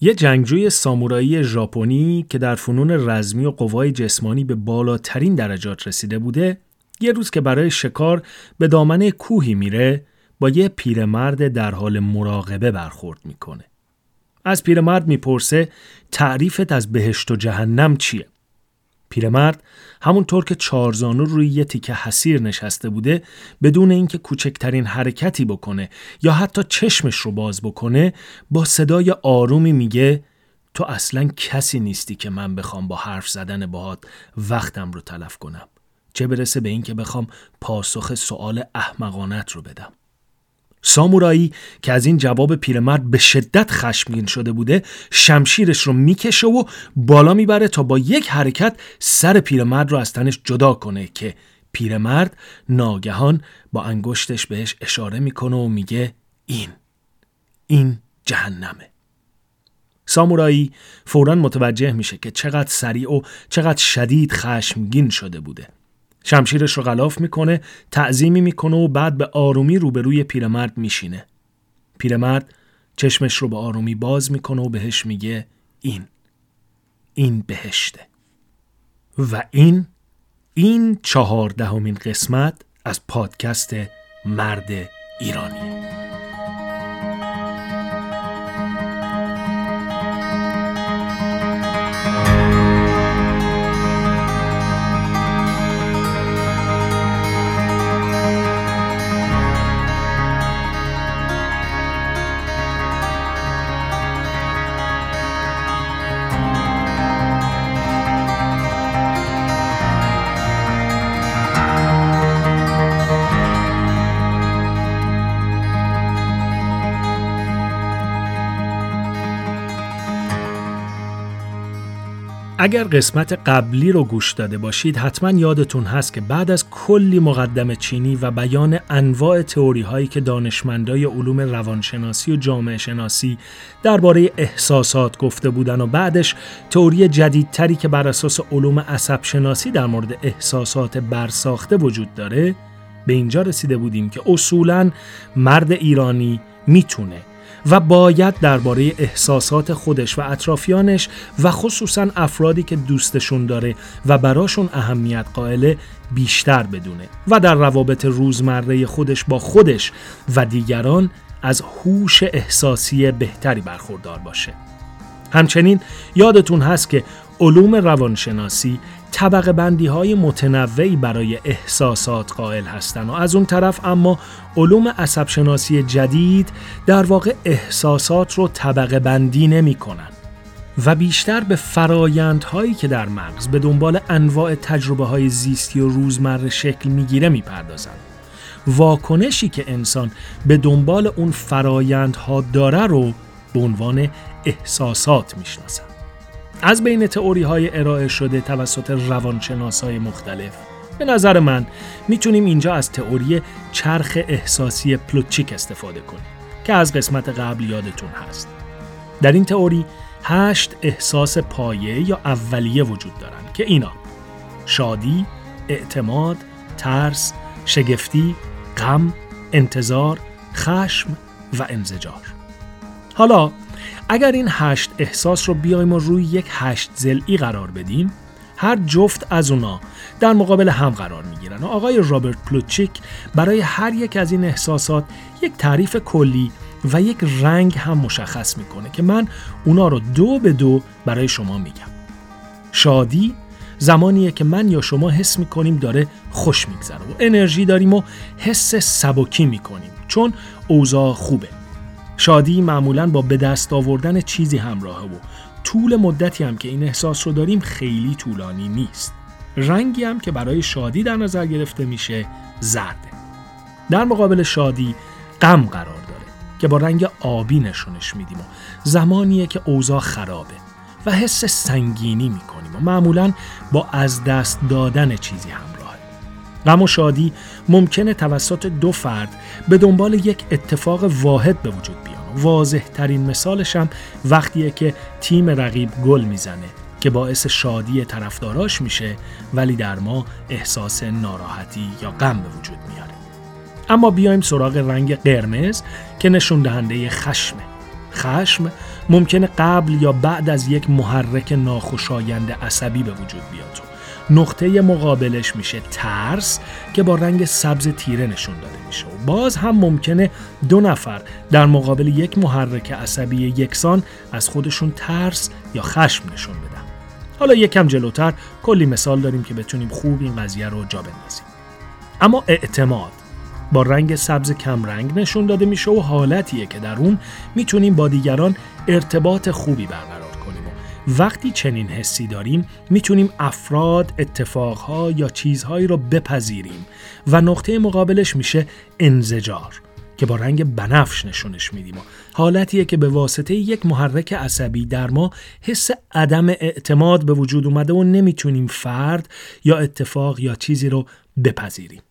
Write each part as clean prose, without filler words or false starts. یه جنگجوی سامورایی ژاپنی که در فنون رزمی و قوای جسمانی به بالاترین درجات رسیده بوده، یه روز که برای شکار به دامنه کوهی میره، با یه پیرمرد در حال مراقبه برخورد میکنه. از پیرمرد میپرسه تعریفت از بهشت و جهنم چیه؟ پیرمرد همونطور که چارزانو روی یه تیکه حسیر نشسته بوده، بدون اینکه کوچکترین حرکتی بکنه یا حتی چشمش رو باز بکنه، با صدای آرومی میگه تو اصلاً کسی نیستی که من بخوام با حرف زدن باهات وقتم رو تلف کنم، چه برسه به اینکه بخوام پاسخ سوال احمقانت رو بدم. سامورایی که از این جواب پیرمرد به شدت خشمگین شده بوده، شمشیرش رو میکشه و بالا میبره تا با یک حرکت سر پیرمرد رو از تنش جدا کنه که پیرمرد ناگهان با انگشتش بهش اشاره میکنه و میگه این جهنمه. سامورایی فوراً متوجه میشه که چقدر سریع و چقدر شدید خشمگین شده بوده. شمشیرش رو غلاف میکنه، تعظیمی میکنه و بعد به آرومی روبروی پیرمرد میشینه. پیرمرد چشمش رو به آرومی باز میکنه و بهش میگه این بهشته. و این 14مین قسمت از پادکست مرد ایرانی. اگر قسمت قبلی رو گوش داده باشید، حتما یادتون هست که بعد از کلی مقدمه چینی و بیان انواع تئوری هایی که دانشمندای علوم روانشناسی و جامعه شناسی درباره احساسات گفته بودن و بعدش تئوری جدیدتری که بر اساس علوم عصب شناسی در مورد احساسات برساخته وجود داره، به اینجا رسیده بودیم که اصولاً مرد ایرانی میتونه و باید درباره احساسات خودش و اطرافیانش و خصوصاً افرادی که دوستشون داره و براشون اهمیت قائله بیشتر بدونه و در روابط روزمره خودش با خودش و دیگران از هوش احساسی بهتری برخوردار باشه. همچنین یادتون هست که علوم روانشناسی طبقه بندی های متنوعی برای احساسات قائل هستند و از اون طرف اما علوم عصب شناسی جدید در واقع احساسات رو طبقه بندی نمی کنن و بیشتر به فرایندهایی که در مغز به دنبال انواع تجربه های زیستی و روزمره شکل می گیره می پردازن. واکنشی که انسان به دنبال اون فرایندها داره رو به عنوان احساسات می شناسن. از بین تئوری‌های ارائه شده توسط روانشناس‌های مختلف، به نظر من میتونیم اینجا از تئوری چرخ احساسی پلوتچیک استفاده کنیم که از قسمت قبل یادتون هست. در این تئوری 8 احساس پایه یا اولیه وجود دارن که اینا شادی، اعتماد، ترس، شگفتی، غم، انتظار، خشم و انزجار. حالا اگر این 8 احساس رو بیایم و روی یک 8 ضلعی قرار بدیم، هر جفت از اونا در مقابل هم قرار میگیرن و آقای رابرت پلوتچیک برای هر یک از این احساسات یک تعریف کلی و یک رنگ هم مشخص میکنه که من اونا رو دو به دو برای شما میگم. شادی زمانیه که من یا شما حس میکنیم داره خوش میگذره و انرژی داریم و حس سبکی میکنیم چون اوضاع خوبه. شادی معمولاً با به دست آوردن چیزی همراهه و طول مدتی هم که این احساس رو داریم خیلی طولانی نیست. رنگی هم که برای شادی در نظر گرفته میشه زرده. در مقابل شادی غم قرار داره که با رنگ آبی نشونش میدیم و زمانیه که اوضاع خرابه و حس سنگینی میکنیم و معمولاً با از دست دادن چیزی همراهه. غم و شادی ممکنه توسط دو فرد به دنبال یک اتفاق واحد به وجود بیان. واضح ترین مثالش هم وقتیه که تیم رقیب گل میزنه که باعث شادی طرفداراش میشه ولی در ما احساس ناراحتی یا غم به وجود میاره. اما بیایم سراغ رنگ قرمز که نشون دهنده خشمه. خشم ممکنه قبل یا بعد از یک محرک ناخوشایند عصبی به وجود بیاد. نقطه مقابلش میشه ترس که با رنگ سبز تیره نشون داده میشه و باز هم ممکنه دو نفر در مقابل یک محرک عصبی یکسان از خودشون ترس یا خشم نشون بدن. حالا یکم جلوتر کلی مثال داریم که بتونیم خوب این قضیه رو جا بندازیم. اما اعتماد با رنگ سبز کم رنگ نشون داده میشه و حالتیه که در اون میتونیم با دیگران ارتباط خوبی برقرار کنیم. وقتی چنین حسی داریم میتونیم افراد، اتفاقها یا چیزهایی رو بپذیریم و نقطه مقابلش میشه انزجار که با رنگ بنفش نشونش میدیم. حالتیه که به واسطه یک محرک عصبی در ما حس عدم اعتماد به وجود اومده و نمیتونیم فرد یا اتفاق یا چیزی رو بپذیریم.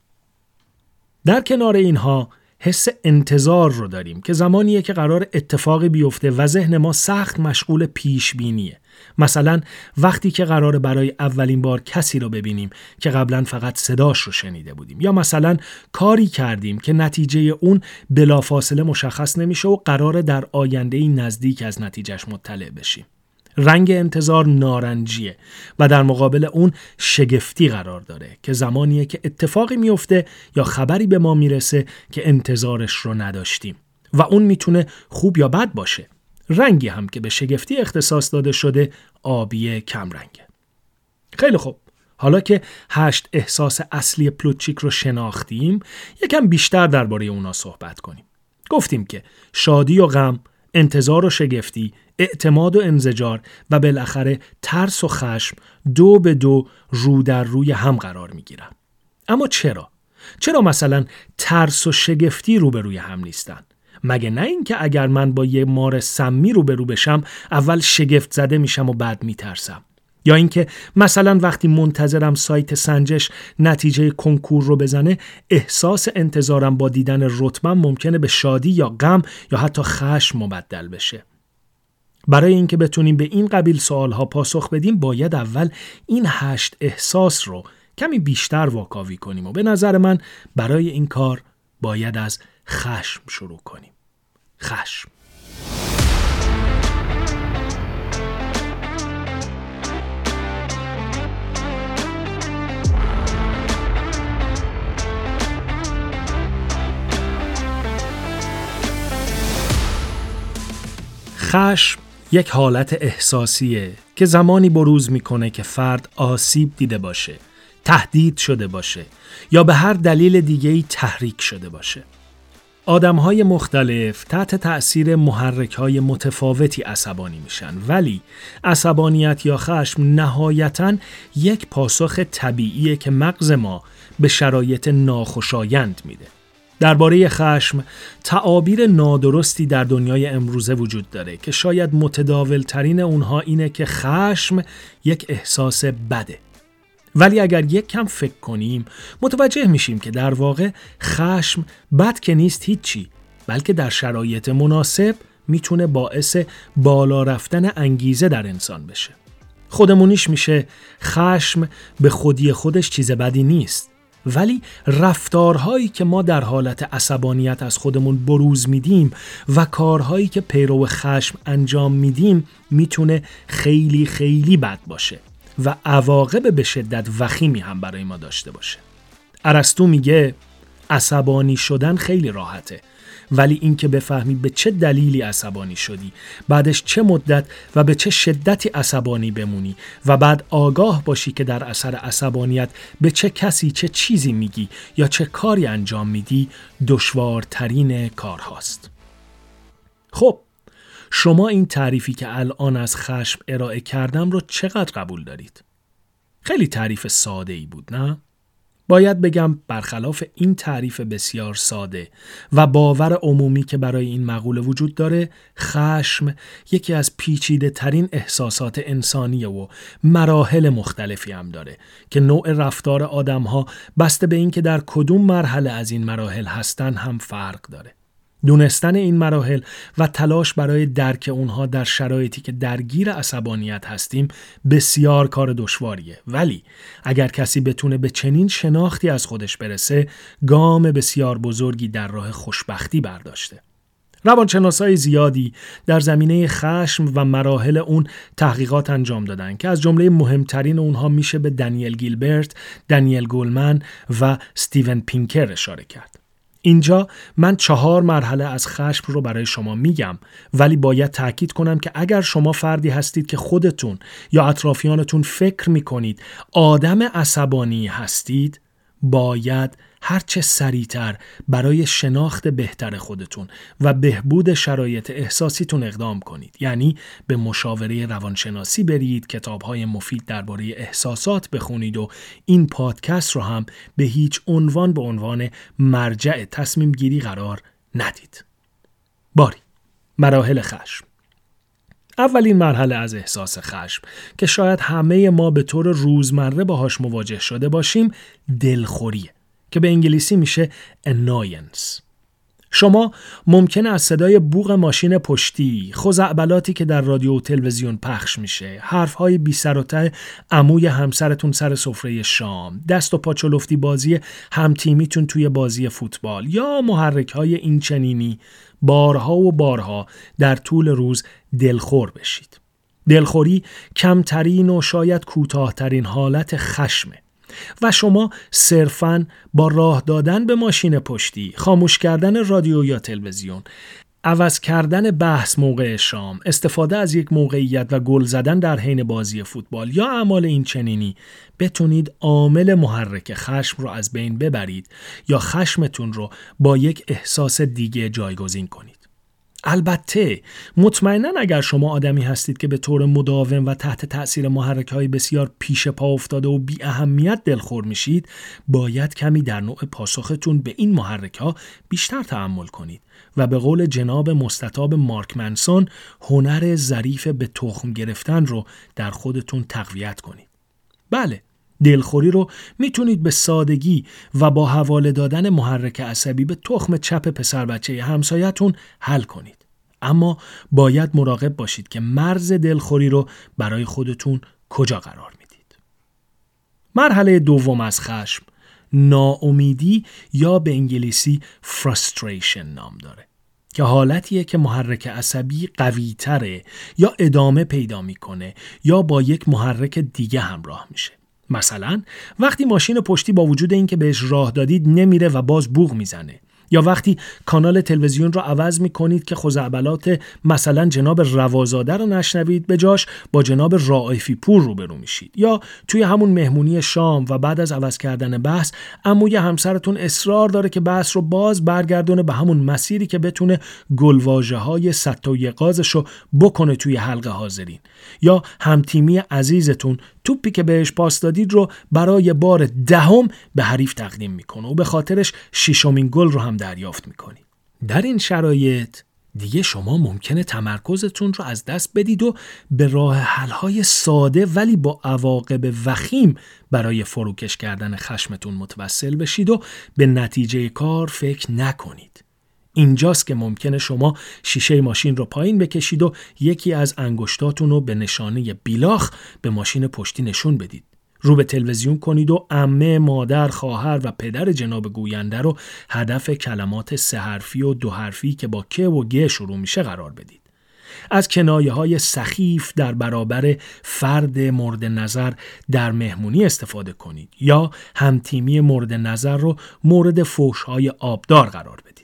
در کنار اینها حس انتظار رو داریم که زمانیه که قرار اتفاقی بیفته و ذهن ما سخت مشغول پیش بینیه. مثلا وقتی که قراره برای اولین بار کسی رو ببینیم که قبلا فقط صداش رو شنیده بودیم، یا مثلا کاری کردیم که نتیجه اون بلافاصله مشخص نمیشه و قراره در آینده‌ای نزدیک از نتیجهش مطلع بشیم. رنگ انتظار نارنجیه و در مقابل اون شگفتی قرار داره که زمانیه که اتفاقی میفته یا خبری به ما میرسه که انتظارش رو نداشتیم و اون میتونه خوب یا بد باشه. رنگی هم که به شگفتی اختصاص داده شده آبی کم رنگه. خیلی خوب، حالا که 8 احساس اصلی پلوتچیک رو شناختیم یکم بیشتر درباره اونا صحبت کنیم. گفتیم که شادی و غم، انتظار و شگفتی، اعتماد و انزجار و بالاخره ترس و خشم دو به دو رو در روی هم قرار می گیرن. اما چرا مثلا ترس و شگفتی رو به روی هم نیستن؟ مگه نه این که اگر من با یه مار سمی رو به رو بشم اول شگفت زده میشم و بعد میترسم؟ یا اینکه مثلا وقتی منتظرم سایت سنجش نتیجه کنکور رو بزنه احساس انتظارم با دیدن رتبم ممکنه به شادی یا غم یا حتی خشم مبدل بشه. برای اینکه بتونیم به این قبیل سوالها پاسخ بدیم باید اول این 8 احساس رو کمی بیشتر واکاوی کنیم و به نظر من برای این کار باید از خشم شروع کنیم. خشم. خشم یک حالت احساسیه که زمانی بروز میکنه که فرد آسیب دیده باشه، تهدید شده باشه یا به هر دلیل دیگه‌ای تحریک شده باشه. آدم‌های مختلف تحت تأثیر محرک‌های متفاوتی عصبانی میشن، ولی عصبانیت یا خشم نهایتاً یک پاسخ طبیعیه که مغز ما به شرایط ناخوشایند میده. درباره خشم تعابیر نادرستی در دنیای امروزه وجود داره که شاید متداول ترین اونها اینه که خشم یک احساس بده. ولی اگر یک کم فکر کنیم متوجه میشیم که در واقع خشم بد که نیست هیچی، بلکه در شرایط مناسب میتونه باعث بالا رفتن انگیزه در انسان بشه. خودمونیش میشه خشم به خودی خودش چیز بدی نیست، ولی رفتارهایی که ما در حالت عصبانیت از خودمون بروز میدیم و کارهایی که پیرو خشم انجام میدیم میتونه خیلی خیلی بد باشه و عواقب به شدت وخیمی هم برای ما داشته باشه. ارسطو میگه عصبانی شدن خیلی راحته، ولی این که بفهمی به چه دلیلی عصبانی شدی، بعدش چه مدت و به چه شدتی عصبانی بمونی و بعد آگاه باشی که در اثر عصبانیت به چه کسی چه چیزی میگی یا چه کاری انجام میدی دشوارترین کار هاست. خب شما این تعریفی که الان از خشم ارائه کردم رو چقدر قبول دارید؟ خیلی تعریف ساده‌ای بود نه؟ باید بگم برخلاف این تعریف بسیار ساده و باور عمومی که برای این مقوله وجود داره، خشم یکی از پیچیده ترین احساسات انسانیه و مراحل مختلفی هم داره که نوع رفتار آدم‌ها بسته به این که در کدوم مرحله از این مراحل هستن هم فرق داره. دونستن این مراحل و تلاش برای درک اونها در شرایطی که درگیر عصبانیت هستیم بسیار کار دشواریه، ولی اگر کسی بتونه به چنین شناختی از خودش برسه گام بسیار بزرگی در راه خوشبختی برداشته. روانشناسای زیادی در زمینه خشم و مراحل اون تحقیقات انجام دادن که از جمله مهمترین اونها میشه به دانیل گیلبرت، دانیل گولمن و استیون پینکر اشاره کرد. اینجا من 4 مرحله از خشم رو برای شما میگم، ولی باید تأکید کنم که اگر شما فردی هستید که خودتون یا اطرافیانتون فکر میکنید آدم عصبانی هستید، باید هرچه سریعتر برای شناخت بهتر خودتون و بهبود شرایط احساسیتون اقدام کنید. یعنی به مشاوره روانشناسی برید، کتاب‌های مفید درباره احساسات بخونید و این پادکست رو هم به هیچ عنوان به عنوان مرجع تصمیم گیری قرار ندید. باری، مراحل خشم. اولین مرحله از احساس خشم که شاید همه ما به طور روزمره باهاش مواجه شده باشیم، دلخوریه که به انگلیسی میشه annoyance. شما ممکنه از صدای بوق ماشین پشتی، خزعبلاتی که در رادیو و تلویزیون پخش میشه، حرفهای بی سر و ته عموی همسرتون سر سفره شام، دست و پا چلفتی بازی همتیمیتون توی بازی فوتبال یا محرکهای این چنینی بارها و بارها در طول روز دلخور بشید. دلخوری کمترین و شاید کوتاهترین حالت خشمه و شما صرفاً با راه دادن به ماشین پشتی، خاموش کردن رادیو یا تلویزیون، عوض کردن بحث موقع شام، استفاده از یک موقعیت و گل زدن در حین بازی فوتبال یا اعمال این چنینی بتونید عامل محرک خشم رو از بین ببرید یا خشمتون رو با یک احساس دیگه جایگزین کنید. البته مطمئناً اگر شما آدمی هستید که به طور مداوم و تحت تأثیر محرک‌های بسیار پیش پا افتاده و بی اهمیت دلخور میشید، باید کمی در نوع پاسختون به این محرک‌ها بیشتر تأمل کنید و به قول جناب مستطاب مارک منسون، هنر ظریف به تخم گرفتن رو در خودتون تقویت کنید. بله، دلخوری رو میتونید به سادگی و با حواله دادن محرک عصبی به تخم چپ پسر بچه همسایتون حل کنید. اما باید مراقب باشید که مرز دلخوری رو برای خودتون کجا قرار میدید. مرحله دوم از خشم، ناامیدی یا به انگلیسی frustration نام داره، که حالتیه که محرک عصبی قوی تره یا ادامه پیدا میکنه یا با یک محرک دیگه همراه میشه. مثلا وقتی ماشین پشتی با وجود اینکه بهش راه دادید نمیره و باز بوق میزنه، یا وقتی کانال تلویزیون رو عوض میکنید که خزعبلات مثلا جناب روازاده رو نشنوید، به جاش با جناب رائفی پور روبرو میشید، یا توی همون مهمونی شام و بعد از عوض کردن بحث عموی همسرتون اصرار داره که بحث رو باز برگردونه به همون مسیری که بتونه گلواژه‌های صد و یقازش رو بکنه توی حلقه حاضرین، یا همتیمی عزیزتون توپی که بهش پاس دادید رو برای بار دهم به حریف تقدیم میکنه و به خاطرش 6مین گل رو هم دریافت میکنید. در این شرایط دیگه شما ممکنه تمرکزتون رو از دست بدید و به راه حل‌های ساده ولی با عواقب وخیم برای فروکش کردن خشمتون متوسل بشید و به نتیجه کار فکر نکنید. اینجاست که ممکنه شما شیشه ماشین رو پایین بکشید و یکی از انگشتاتون رو به نشانه بیلاخ به ماشین پشتی نشون بدید. رو به تلویزیون کنید و عمه، مادر، خواهر و پدر جناب گوینده رو هدف کلمات 3 حرفی و 2 حرفی که با که و گه شروع میشه قرار بدید. از کنایه‌های سخیف در برابر فرد مورد نظر در مهمونی استفاده کنید یا همتیمی مورد نظر رو مورد فحش‌های آبدار قرار بدید.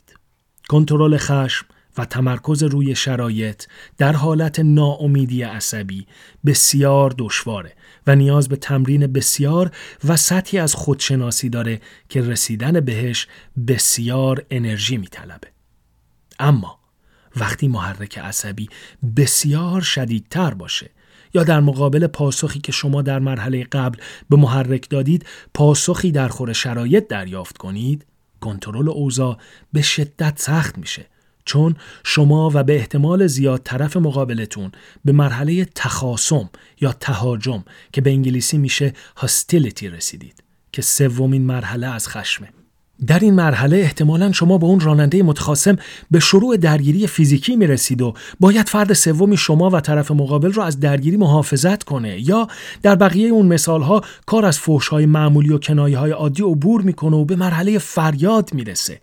کنترل خشم و تمرکز روی شرایط در حالت ناامیدی عصبی بسیار دشواره و نیاز به تمرین بسیار و سطحی از خودشناسی داره که رسیدن بهش بسیار انرژی میطلبه. اما وقتی محرک عصبی بسیار شدیدتر باشه یا در مقابل پاسخی که شما در مرحله قبل به محرک دادید پاسخی در خور شرایط دریافت کنید، کنترل اوضاع به شدت سخت میشه، چون شما و به احتمال زیاد طرف مقابلتون به مرحله تخاصم یا تهاجم که به انگلیسی میشه هاستیلیتی رسیدید که 3مین مرحله از خشمه. در این مرحله احتمالاً شما با اون راننده متخاصم به شروع درگیری فیزیکی میرسید و باید فرد 3 شما و طرف مقابل رو از درگیری محافظت کنه، یا در بقیه اون مثالها کار از فحش‌های معمولی و کنایه‌های عادی عبور میکنه و به مرحله فریاد میرسه.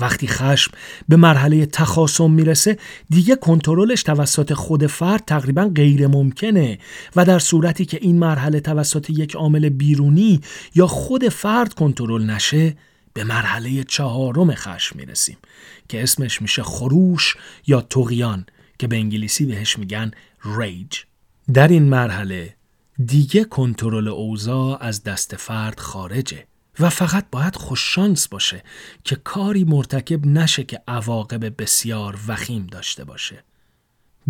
وقتی خشم به مرحله تخاصم میرسه دیگه کنترلش توسط خود فرد تقریبا غیر ممکنه و در صورتی که این مرحله توسط یک عامل بیرونی یا خود فرد کنترل نشه به مرحله چهارم خشم میرسیم که اسمش میشه خروش یا طغیان که به انگلیسی بهش میگن ریج. در این مرحله دیگه کنترل اوضاع از دست فرد خارجه و فقط باید خوششانس باشه که کاری مرتکب نشه که عواقب بسیار وخیم داشته باشه.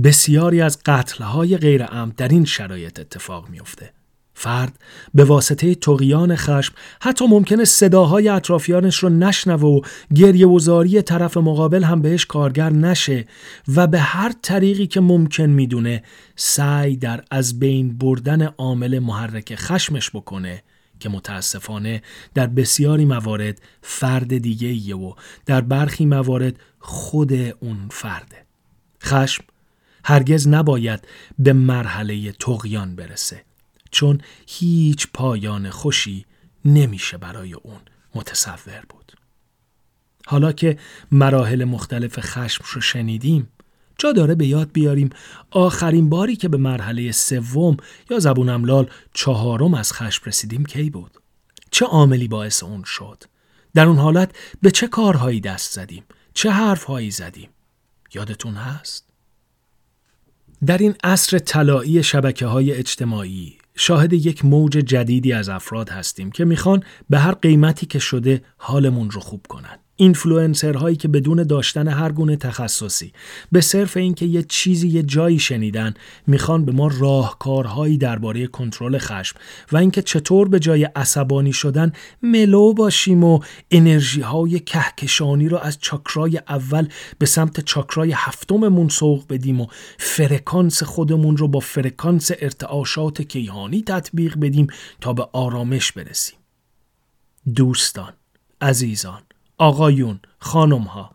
بسیاری از قتل‌های غیر عمد در این شرایط اتفاق میفته. فرد به واسطه طغیان خشم حتی ممکنه صداهای اطرافیانش رو نشنوه و گریه و زاری طرف مقابل هم بهش کارگر نشه و به هر طریقی که ممکن میدونه سعی در از بین بردن عامل محرک خشمش بکنه که متاسفانه در بسیاری موارد فرد دیگه ایه و در برخی موارد خود اون فرده. خشم هرگز نباید به مرحله طغیان برسه چون هیچ پایان خوشی نمیشه برای اون متصور بود. حالا که مراحل مختلف خشم رو شنیدیم جا داره به یاد بیاریم آخرین باری که به مرحله سوم یا زبونم لال چهارم از خشم رسیدیم کی بود؟ چه عاملی باعث اون شد؟ در اون حالت به چه کارهایی دست زدیم؟ چه حرفهایی زدیم؟ یادتون هست؟ در این عصر طلایی شبکه‌های اجتماعی شاهد یک موج جدیدی از افراد هستیم که میخوان به هر قیمتی که شده حالمون رو خوب کنن. اینفلوئنسرهایی که بدون داشتن هر گونه تخصصی به صرف اینکه یه چیزی یه جایی شنیدن میخوان به ما راهکارهایی درباره کنترل خشم و اینکه چطور به جای عصبانی شدن ملو باشیم و انرژی‌های کهکشانی رو از چاکرای اول به سمت چاکرای هفتممون سوق بدیم و فرکانس خودمون رو با فرکانس ارتعاشات کیهانی تطبیق بدیم تا به آرامش برسیم. دوستان، عزیزان، آقایون، خانم‌ها،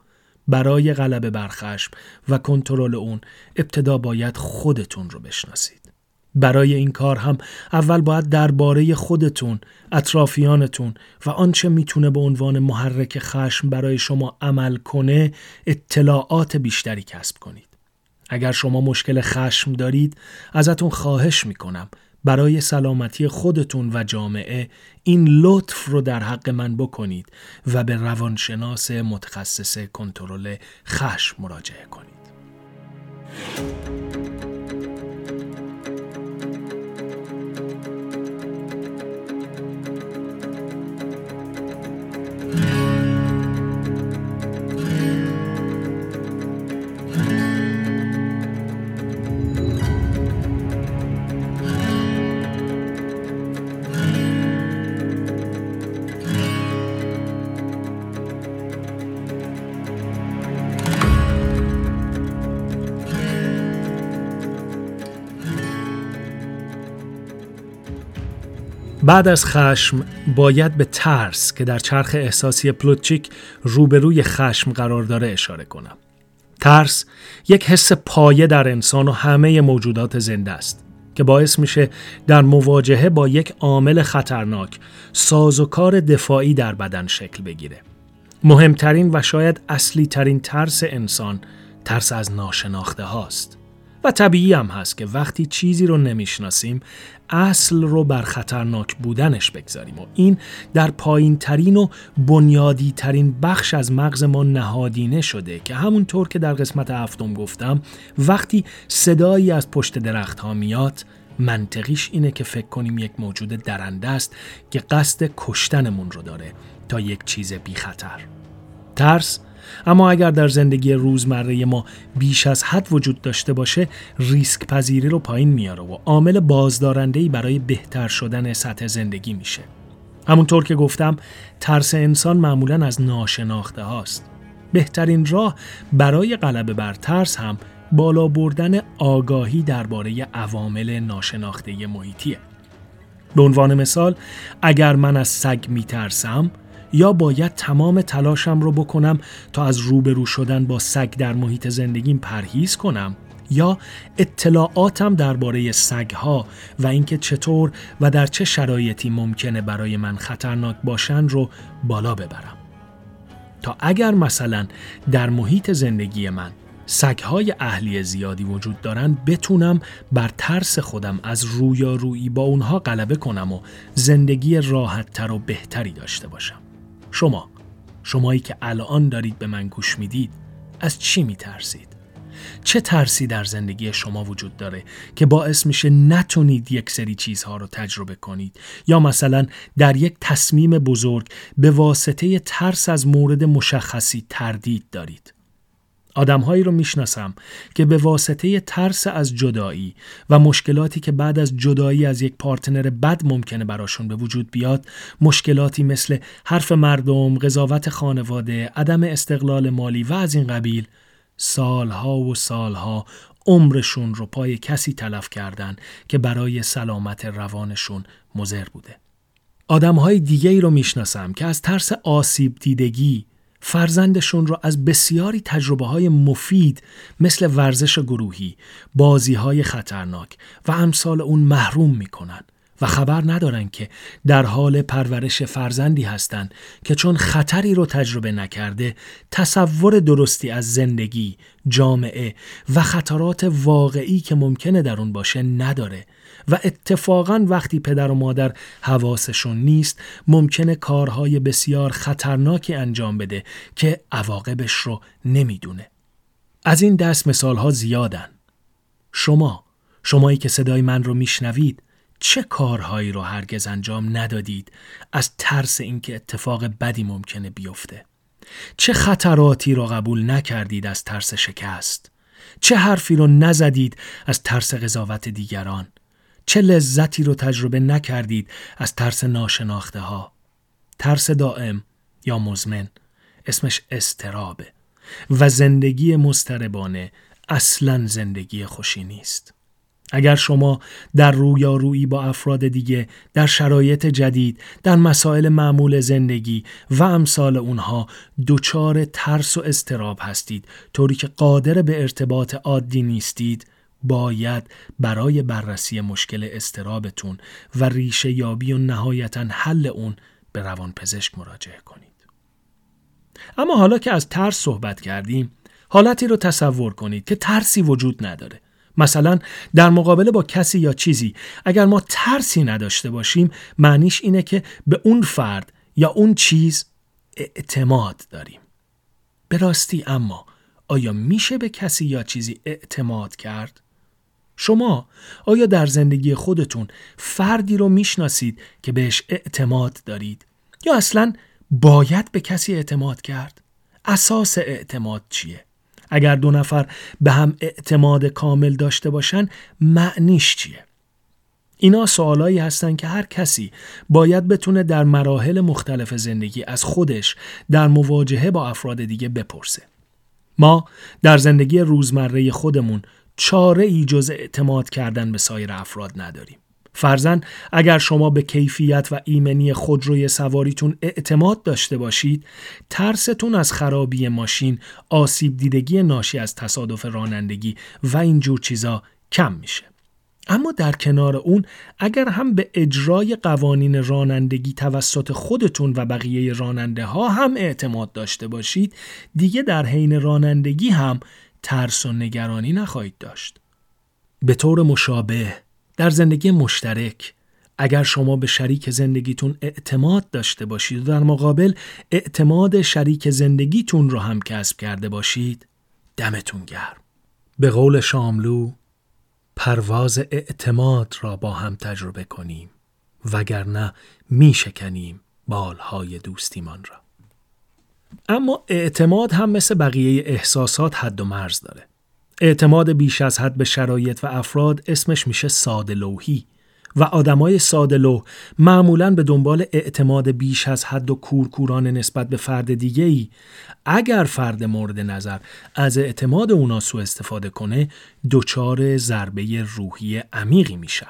برای غلبه بر خشم و کنترل اون ابتدا باید خودتون رو بشناسید. برای این کار هم اول باید درباره خودتون، اطرافیانتون و آنچه میتونه به عنوان محرک خشم برای شما عمل کنه اطلاعات بیشتری کسب کنید. اگر شما مشکل خشم دارید ازتون خواهش میکنم برای سلامتی خودتون و جامعه این لطف رو در حق من بکنید و به روانشناس متخصص کنترل خشم مراجعه کنید. بعد از خشم باید به ترس که در چرخ احساسی پلوتچیک روبروی خشم قرار داره اشاره کنم. ترس یک حس پایه در انسان و همه موجودات زنده است که باعث میشه در مواجهه با یک عامل خطرناک سازوکار دفاعی در بدن شکل بگیره. مهمترین و شاید اصلی ترین ترس انسان ترس از ناشناخته هاست. و طبیعی هم هست که وقتی چیزی رو نمیشناسیم اصل رو بر خطرناک بودنش بگذاریم و این در پایین ترین و بنیادی ترین بخش از مغز ما نهادینه شده که همونطور که در قسمت هفتم گفتم وقتی صدایی از پشت درخت ها میاد منطقیش اینه که فکر کنیم یک موجود درنده است که قصد کشتنمون رو داره تا یک چیز بی خطر. ترس اما اگر در زندگی روزمره ما بیش از حد وجود داشته باشه ریسک پذیری رو پایین میاره و عامل بازدارنده‌ای برای بهتر شدن سطح زندگی میشه. همونطور که گفتم ترس انسان معمولاً از ناشناخته هاست. بهترین راه برای غلبه بر ترس هم بالا بردن آگاهی درباره عوامل ناشناخته محیطیه. به عنوان مثال اگر من از سگ میترسم یا باید تمام تلاشم رو بکنم تا از روبرو شدن با سگ در محیط زندگیم پرهیز کنم یا اطلاعاتم درباره سگ‌ها و اینکه چطور و در چه شرایطی ممکنه برای من خطرناک باشن رو بالا ببرم. تا اگر مثلا در محیط زندگی من سگ‌های اهلی زیادی وجود دارن بتونم بر ترس خودم از رویارویی با اونها غلبه کنم و زندگی راحت‌تر و بهتری داشته باشم. شمایی که الان دارید به من گوش میدید، از چی میترسید؟ چه ترسی در زندگی شما وجود داره که باعث میشه نتونید یک سری چیزها رو تجربه کنید، یا مثلا در یک تصمیم بزرگ به واسطه ترس از مورد مشخصی تردید دارید؟ آدم‌هایی رو میشناسم که به واسطه ترس از جدایی و مشکلاتی که بعد از جدایی از یک پارتنر بد ممکنه براشون به وجود بیاد، مشکلاتی مثل حرف مردم، قضاوت خانواده، عدم استقلال مالی و از این قبیل، سالها و سالها عمرشون رو پای کسی تلف کردن که برای سلامت روانشون مضر بوده. آدم‌های دیگه‌ای رو میشناسم که از ترس آسیب دیدگی فرزندشون رو از بسیاری تجربه‌های مفید مثل ورزش گروهی، بازی‌های خطرناک و امثال اون محروم می‌کنن و خبر ندارن که در حال پرورش فرزندی هستن که چون خطری رو تجربه نکرده، تصور درستی از زندگی، جامعه و خطرات واقعی که ممکنه در اون باشه نداره و اتفاقاً وقتی پدر و مادر حواسشون نیست، ممکنه کارهای بسیار خطرناکی انجام بده که عواقبش رو نمیدونه. از این دست مثالها زیادن. شمایی که صدای من رو میشنوید، چه کارهایی رو هرگز انجام ندادید از ترس اینکه اتفاق بدی ممکنه بیفته؟ چه خطراتی رو قبول نکردید از ترس شکست؟ چه حرفی رو نزدید از ترس قضاوت دیگران؟ چه لذتی رو تجربه نکردید از ترس ناشناخته ها؟ ترس دائم یا مزمن اسمش اضطرابه و زندگی مضطربانه اصلاً زندگی خوشی نیست. اگر شما در رویارویی با افراد دیگه، در شرایط جدید، در مسائل معمول زندگی و امثال اونها دچار ترس و اضطراب هستید، طوری که قادر به ارتباط عادی نیستید، باید برای بررسی مشکل اضطرابتون و ریشه یابی و نهایتاً حل اون به روانپزشک مراجعه کنید. اما حالا که از ترس صحبت کردیم، حالتی رو تصور کنید که ترسی وجود نداره. مثلا در مقابله با کسی یا چیزی اگر ما ترسی نداشته باشیم، معنیش اینه که به اون فرد یا اون چیز اعتماد داریم. به راستی اما آیا میشه به کسی یا چیزی اعتماد کرد؟ شما آیا در زندگی خودتون فردی رو میشناسید که بهش اعتماد دارید؟ یا اصلاً باید به کسی اعتماد کرد؟ اساس اعتماد چیه؟ اگر دو نفر به هم اعتماد کامل داشته باشن، معنیش چیه؟ اینا سوالایی هستن که هر کسی باید بتونه در مراحل مختلف زندگی از خودش در مواجهه با افراد دیگه بپرسه. ما در زندگی روزمره خودمون چاره‌ای جز اعتماد کردن به سایر افراد نداریم. فرضاً اگر شما به کیفیت و ایمنی خودروی سواریتون اعتماد داشته باشید، ترستون از خرابی ماشین، آسیب دیدگی ناشی از تصادف رانندگی و اینجور چیزا کم میشه. اما در کنار اون، اگر هم به اجرای قوانین رانندگی توسط خودتون و بقیه راننده ها هم اعتماد داشته باشید، دیگه در حین رانندگی هم ترس و نگرانی نخواهید داشت. به طور مشابه، در زندگی مشترک، اگر شما به شریک زندگیتون اعتماد داشته باشید و در مقابل اعتماد شریک زندگیتون رو هم کسب کرده باشید، دمتون گرم. به قول شاملو، پرواز اعتماد را با هم تجربه کنیم، وگرنه می شکنیم بالهای دوستیمان را. اما اعتماد هم مثل بقیه احساسات حد و مرز داره. اعتماد بیش از حد به شرایط و افراد اسمش میشه ساده‌لوحی و آدمای ساده‌لوح معمولاً به دنبال اعتماد بیش از حد و کورکورانه نسبت به فرد دیگه‌ای. اگر فرد مورد نظر از اعتماد اونا سوء استفاده کنه، دچار ضربه روحی عمیقی میشن.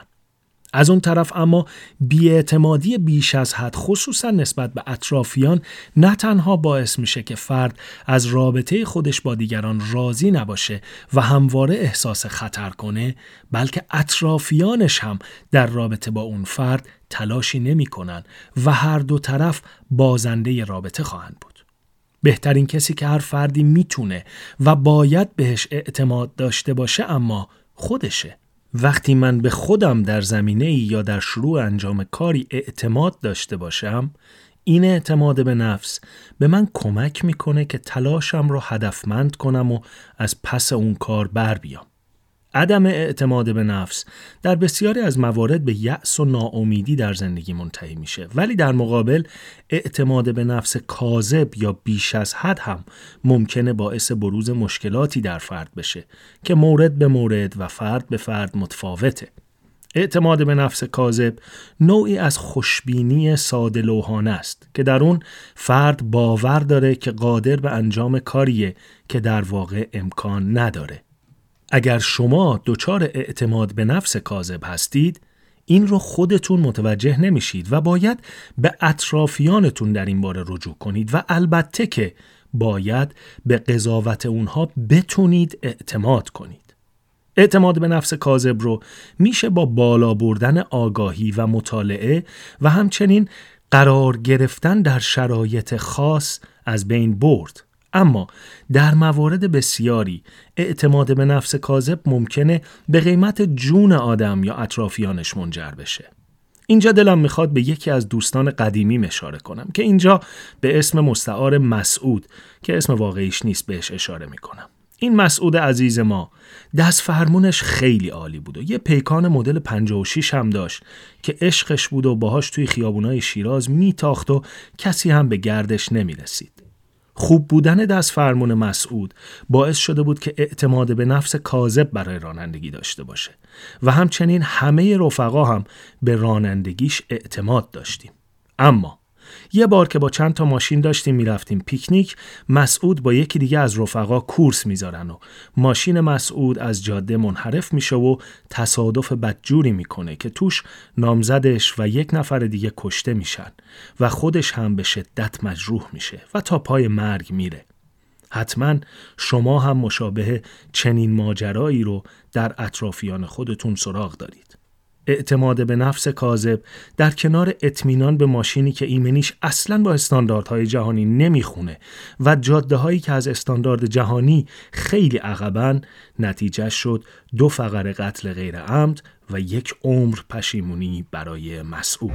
از اون طرف اما بی‌اعتمادی بیش از حد، خصوصا نسبت به اطرافیان، نه تنها باعث میشه که فرد از رابطه خودش با دیگران راضی نباشه و همواره احساس خطر کنه، بلکه اطرافیانش هم در رابطه با اون فرد تلاشی نمی‌کنن و هر دو طرف بازنده رابطه خواهند بود. بهترین کسی که هر فردی میتونه و باید بهش اعتماد داشته باشه اما خودشه. وقتی من به خودم در زمینه‌ای یا در شروع انجام کاری اعتماد داشته باشم، این اعتماد به نفس به من کمک میکنه که تلاشم رو هدفمند کنم و از پس اون کار بر بیام. عدم اعتماد به نفس در بسیاری از موارد به یأس و ناامیدی در زندگی منتهی میشه، ولی در مقابل اعتماد به نفس کاذب یا بیش از حد هم ممکنه باعث بروز مشکلاتی در فرد بشه که مورد به مورد و فرد به فرد متفاوته. اعتماد به نفس کاذب نوعی از خوشبینی ساده لوحانه است که در اون فرد باور داره که قادر به انجام کاریه که در واقع امکان نداره. اگر شما دچار اعتماد به نفس کاذب هستید، این رو خودتون متوجه نمیشید و باید به اطرافیانتون در این باره رجوع کنید و البته که باید به قضاوت اونها بتونید اعتماد کنید. اعتماد به نفس کاذب رو میشه با بالا بردن آگاهی و مطالعه و همچنین قرار گرفتن در شرایط خاص از بین برد. اما در موارد بسیاری اعتماد به نفس کاذب ممکنه به قیمت جون آدم یا اطرافیانش منجر بشه. اینجا دلم میخواد به یکی از دوستان قدیمی اشاره کنم که اینجا به اسم مستعار مسعود که اسم واقعیش نیست بهش اشاره میکنم. این مسعود عزیز ما دست فرمونش خیلی عالی بود و یه پیکان مدل 56 هم داشت که عشقش بود و باهاش توی خیابونای شیراز میتاخت و کسی هم به گردش نمیرسید. خوب بودن دست فرمون مسعود باعث شده بود که اعتماد به نفس کاذب برای رانندگی داشته باشه و همچنین همه رفقا هم به رانندگیش اعتماد داشتیم. اما یه بار که با چند تا ماشین داشتیم میرفتیم پیکنیک، مسعود با یکی دیگه از رفقا کورس میذارن و ماشین مسعود از جاده منحرف میشه و تصادف بدجوری میکنه که توش نامزدش و یک نفر دیگه کشته میشن و خودش هم به شدت مجروح میشه و تا پای مرگ میره. حتما شما هم مشابه چنین ماجرایی رو در اطرافیان خودتون سراغ دارید. اعتماد به نفس کاذب در کنار اطمینان به ماشینی که ایمنیش اصلاً با استانداردهای جهانی نمیخونه و جاده‌هایی که از استاندارد جهانی خیلی عقبن، نتیجه شد 2 فقره قتل غیر عمد و 1 عمر پشیمونی برای مسعود.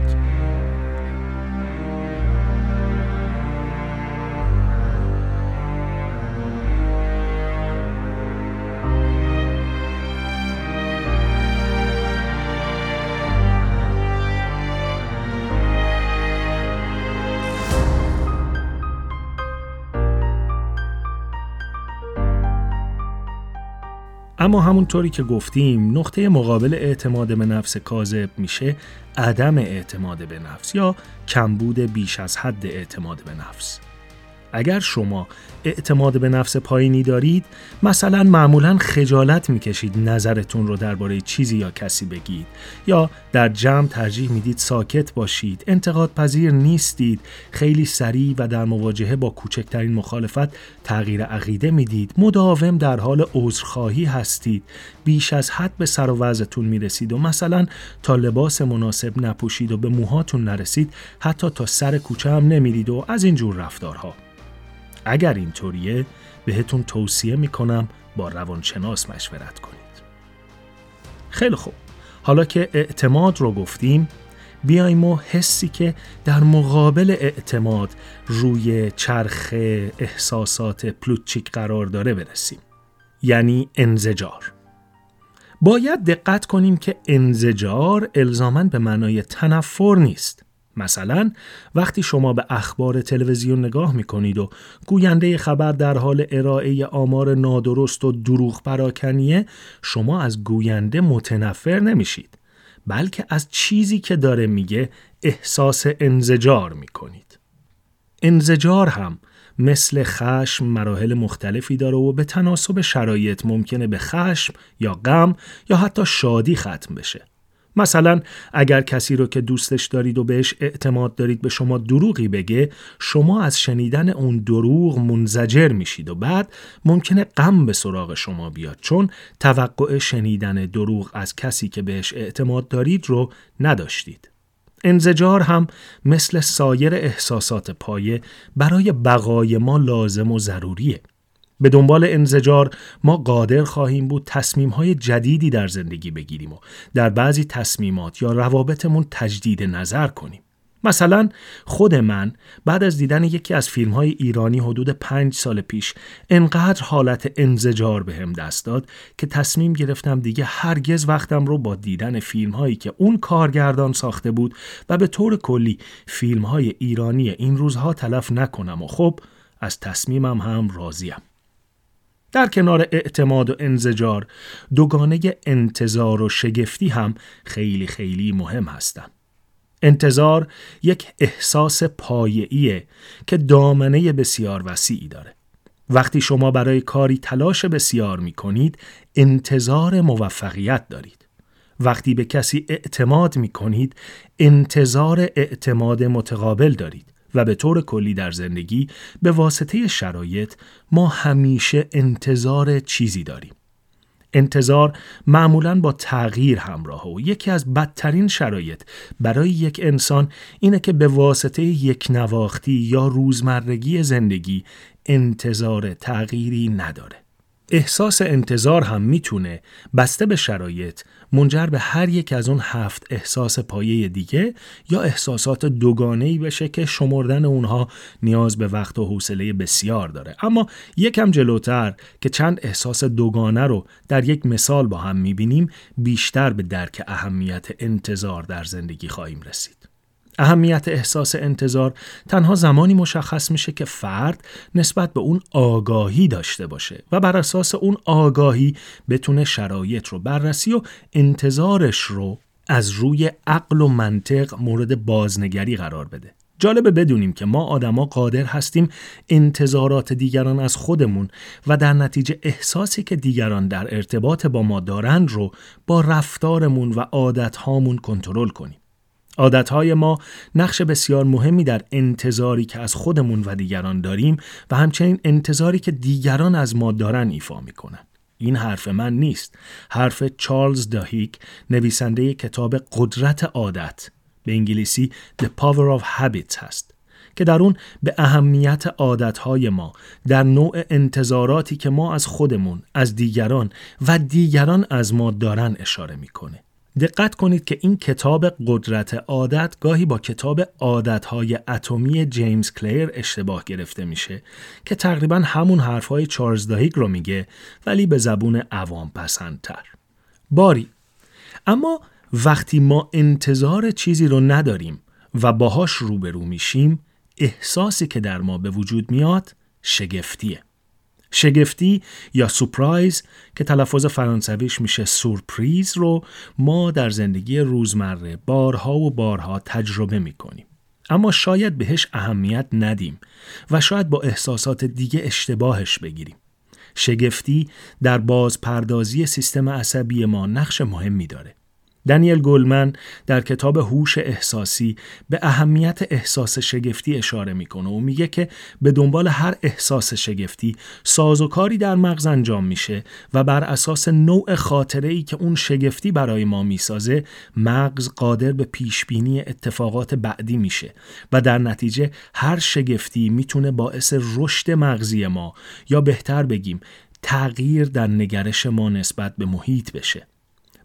اما همونطوری که گفتیم، نقطه مقابل اعتماد به نفس کاذب میشه عدم اعتماد به نفس یا کمبود بیش از حد اعتماد به نفس. اگر شما اعتماد به نفس پایینی دارید، مثلا معمولا خجالت میکشید نظرتون رو درباره چیزی یا کسی بگید یا در جمع ترجیح میدید ساکت باشید، انتقاد پذیر نیستید، خیلی سریع و در مواجهه با کوچکترین مخالفت تغییر عقیده میدید، مداوم در حال عذرخواهی هستید، بیش از حد به سر و وضعتون میرسید و مثلا تا لباس مناسب نپوشید و به موهاتون نرسید، حتی تا سر کوچه هم نمیرید و از این جور رفتارها. اگر اینطوریه، بهتون توصیه میکنم با روانشناس مشورت کنید. خیلی خوب، حالا که اعتماد رو گفتیم، بیایم و حسی که در مقابل اعتماد روی چرخ احساسات پلوتچیک قرار داره برسیم، یعنی انزجار. باید دقت کنیم که انزجار الزاماً به معنای تنفر نیست. مثلا وقتی شما به اخبار تلویزیون نگاه میکنید و گوینده خبر در حال ارائه آمار نادرست و دروغ پراکنیه، شما از گوینده متنفر نمیشید، بلکه از چیزی که داره میگه احساس انزجار میکنید. انزجار هم مثل خشم مراحل مختلفی داره و به تناسب شرایط ممکنه به خشم یا غم یا حتی شادی ختم بشه. مثلا اگر کسی رو که دوستش دارید و بهش اعتماد دارید به شما دروغی بگه، شما از شنیدن اون دروغ منزجر میشید و بعد ممکنه غم به سراغ شما بیاد، چون توقع شنیدن دروغ از کسی که بهش اعتماد دارید رو نداشتید. انزجار هم مثل سایر احساسات پایه برای بقای ما لازم و ضروریه. به دنبال انزجار ما قادر خواهیم بود تصمیم‌های جدیدی در زندگی بگیریم و در بعضی تصمیمات یا روابطمون تجدید نظر کنیم. مثلا خود من بعد از دیدن یکی از فیلم‌های ایرانی حدود 5 سال پیش انقدر حالت انزجار بهم دست داد که تصمیم گرفتم دیگه هرگز وقتم رو با دیدن فیلم‌هایی که اون کارگردان ساخته بود و به طور کلی فیلم‌های ایرانی این روزها تلف نکنم و خب از تصمیمم هم راضیم. در کنار اعتماد و انزجار، دوگانه انتظار و شگفتی هم خیلی مهم هستند. انتظار یک احساس پایه‌ایه که دامنه بسیار وسیعی داره. وقتی شما برای کاری تلاش بسیار می‌کنید، انتظار موفقیت دارید. وقتی به کسی اعتماد می‌کنید، انتظار اعتماد متقابل دارید. و به طور کلی در زندگی به واسطه شرایط ما همیشه انتظار چیزی داریم. انتظار معمولاً با تغییر همراهه و یکی از بدترین شرایط برای یک انسان اینه که به واسطه یک نواختی یا روزمرگی زندگی انتظار تغییری نداره. احساس انتظار هم میتونه بسته به شرایط منجر به هر یک از اون 7 احساس پایه دیگه یا احساسات دوگانه‌ای بشه که شمردن اونها نیاز به وقت و حوصله بسیار داره. اما یکم جلوتر که چند احساس دوگانه رو در یک مثال با هم میبینیم، بیشتر به درک اهمیت انتظار در زندگی خواهیم رسید. اهمیت احساس انتظار تنها زمانی مشخص میشه که فرد نسبت به اون آگاهی داشته باشه و بر اساس اون آگاهی بتونه شرایط رو بررسی و انتظارش رو از روی عقل و منطق مورد بازنگری قرار بده. جالبه بدونیم که ما آدما قادر هستیم انتظارات دیگران از خودمون و در نتیجه احساسی که دیگران در ارتباط با ما دارند رو با رفتارمون و عادتهامون کنترل کنیم. عادتهای ما نقش بسیار مهمی در انتظاری که از خودمون و دیگران داریم و همچنین انتظاری که دیگران از ما دارن ایفا میکنن. این حرف من نیست. حرف چارلز داهیک، نویسنده کتاب قدرت عادت، به انگلیسی The Power of Habits هست، که در اون به اهمیت عادتهای ما در نوع انتظاراتی که ما از خودمون، از دیگران و دیگران از ما دارن اشاره میکنه. دقت کنید که این کتاب قدرت عادت گاهی با کتاب عادت‌های اتمی جیمز کلیر اشتباه گرفته میشه که تقریباً همون حرفهای چارلز داهیک رو میگه ولی به زبون عوام پسندتر. باری، اما وقتی ما انتظار چیزی رو نداریم و باهاش روبرو میشیم، احساسی که در ما به وجود میاد شگفتیه. شگفتی یا سورپرایز که تلفظ فرانسویش میشه سورپریز رو ما در زندگی روزمره بارها تجربه میکنیم، اما شاید بهش اهمیت ندیم و شاید با احساسات دیگه اشتباهش بگیریم. شگفتی در بازپردازی سیستم عصبی ما نقش مهمی داره. دانیل گلمن در کتاب هوش احساسی به اهمیت احساس شگفتی اشاره میکنه و میگه که به دنبال هر احساس شگفتی سازوکاری در مغز انجام میشه و بر اساس نوع خاطره‌ای که اون شگفتی برای ما میسازه، مغز قادر به پیشبینی اتفاقات بعدی میشه و در نتیجه هر شگفتی میتونه باعث رشد مغزی ما یا بهتر بگیم تغییر در نگرش ما نسبت به محیط بشه.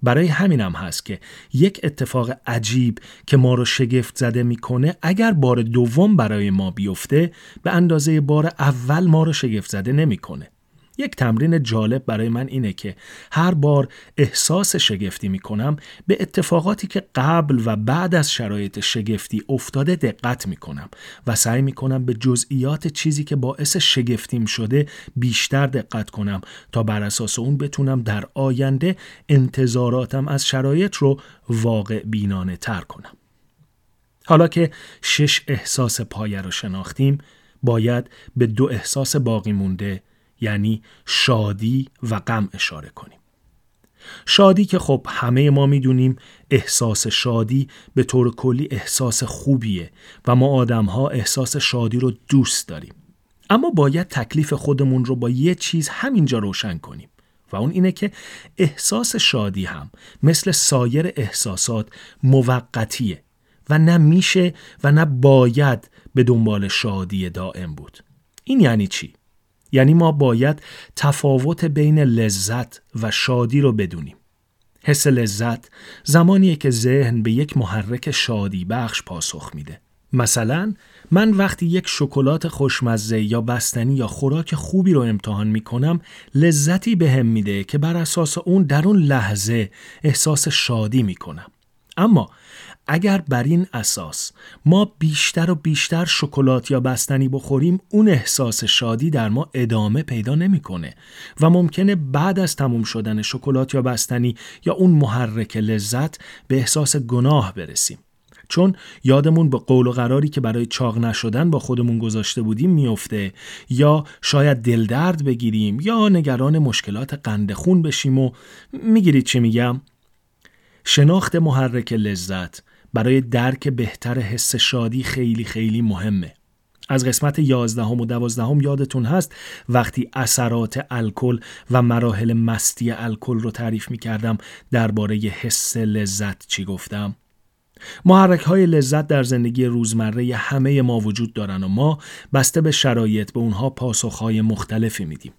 برای همینم هست که یک اتفاق عجیب که ما رو شگفت زده میکنه اگر بار دوم برای ما بیفته به اندازه بار اول ما رو شگفت زده نمیکنه. یک تمرین جالب برای من اینه که هر بار احساس شگفتی میکنم به اتفاقاتی که قبل و بعد از شرایط شگفتی افتاده دقت میکنم و سعی میکنم به جزئیات چیزی که باعث شگفتیم شده بیشتر دقت کنم تا بر اساس اون بتونم در آینده انتظاراتم از شرایط رو واقع بینانه تر کنم. حالا که 6 احساس پایه رو شناختیم، باید به 2 احساس باقی مونده، یعنی شادی و غم اشاره کنیم. شادی که خب همه ما میدونیم احساس شادی به طور کلی احساس خوبیه و ما آدم‌ها احساس شادی رو دوست داریم. اما باید تکلیف خودمون رو با یه چیز همینجا روشن کنیم و اون اینه که احساس شادی هم مثل سایر احساسات موقتیه و نه میشه و نه باید به دنبال شادی دائم بود. این یعنی چی؟ یعنی ما باید تفاوت بین لذت و شادی رو بدونیم. حس لذت زمانیه که ذهن به یک محرک شادی بخش پاسخ میده. مثلا من وقتی یک شکلات خوشمزه یا بستنی یا خوراک خوبی رو امتحان میکنم، لذتی بهم میده که بر اساس اون در اون لحظه احساس شادی میکنم. اما اگر بر این اساس ما بیشتر و بیشتر شکلات یا بستنی بخوریم، اون احساس شادی در ما ادامه پیدا نمیکنه و ممکنه بعد از تموم شدن شکلات یا بستنی یا اون محرک لذت به احساس گناه برسیم. چون یادمون به قول و قراری که برای چاق نشدن با خودمون گذاشته بودیم میفته، یا شاید دلدرد بگیریم یا نگران مشکلات قند خون بشیم و میگیرید چی میگم؟ شناخت محرک لذت برای درک بهتر حس شادی خیلی خیلی مهمه. از قسمت 11 و 12 یادتون هست وقتی اثرات الکل و مراحل مستی الکل رو تعریف میکردم درباره حس لذت چی گفتم؟ محرک‌های لذت در زندگی روزمره همه ما وجود دارن و ما بسته به شرایط به اونها پاسخ‌های مختلفی میدیم.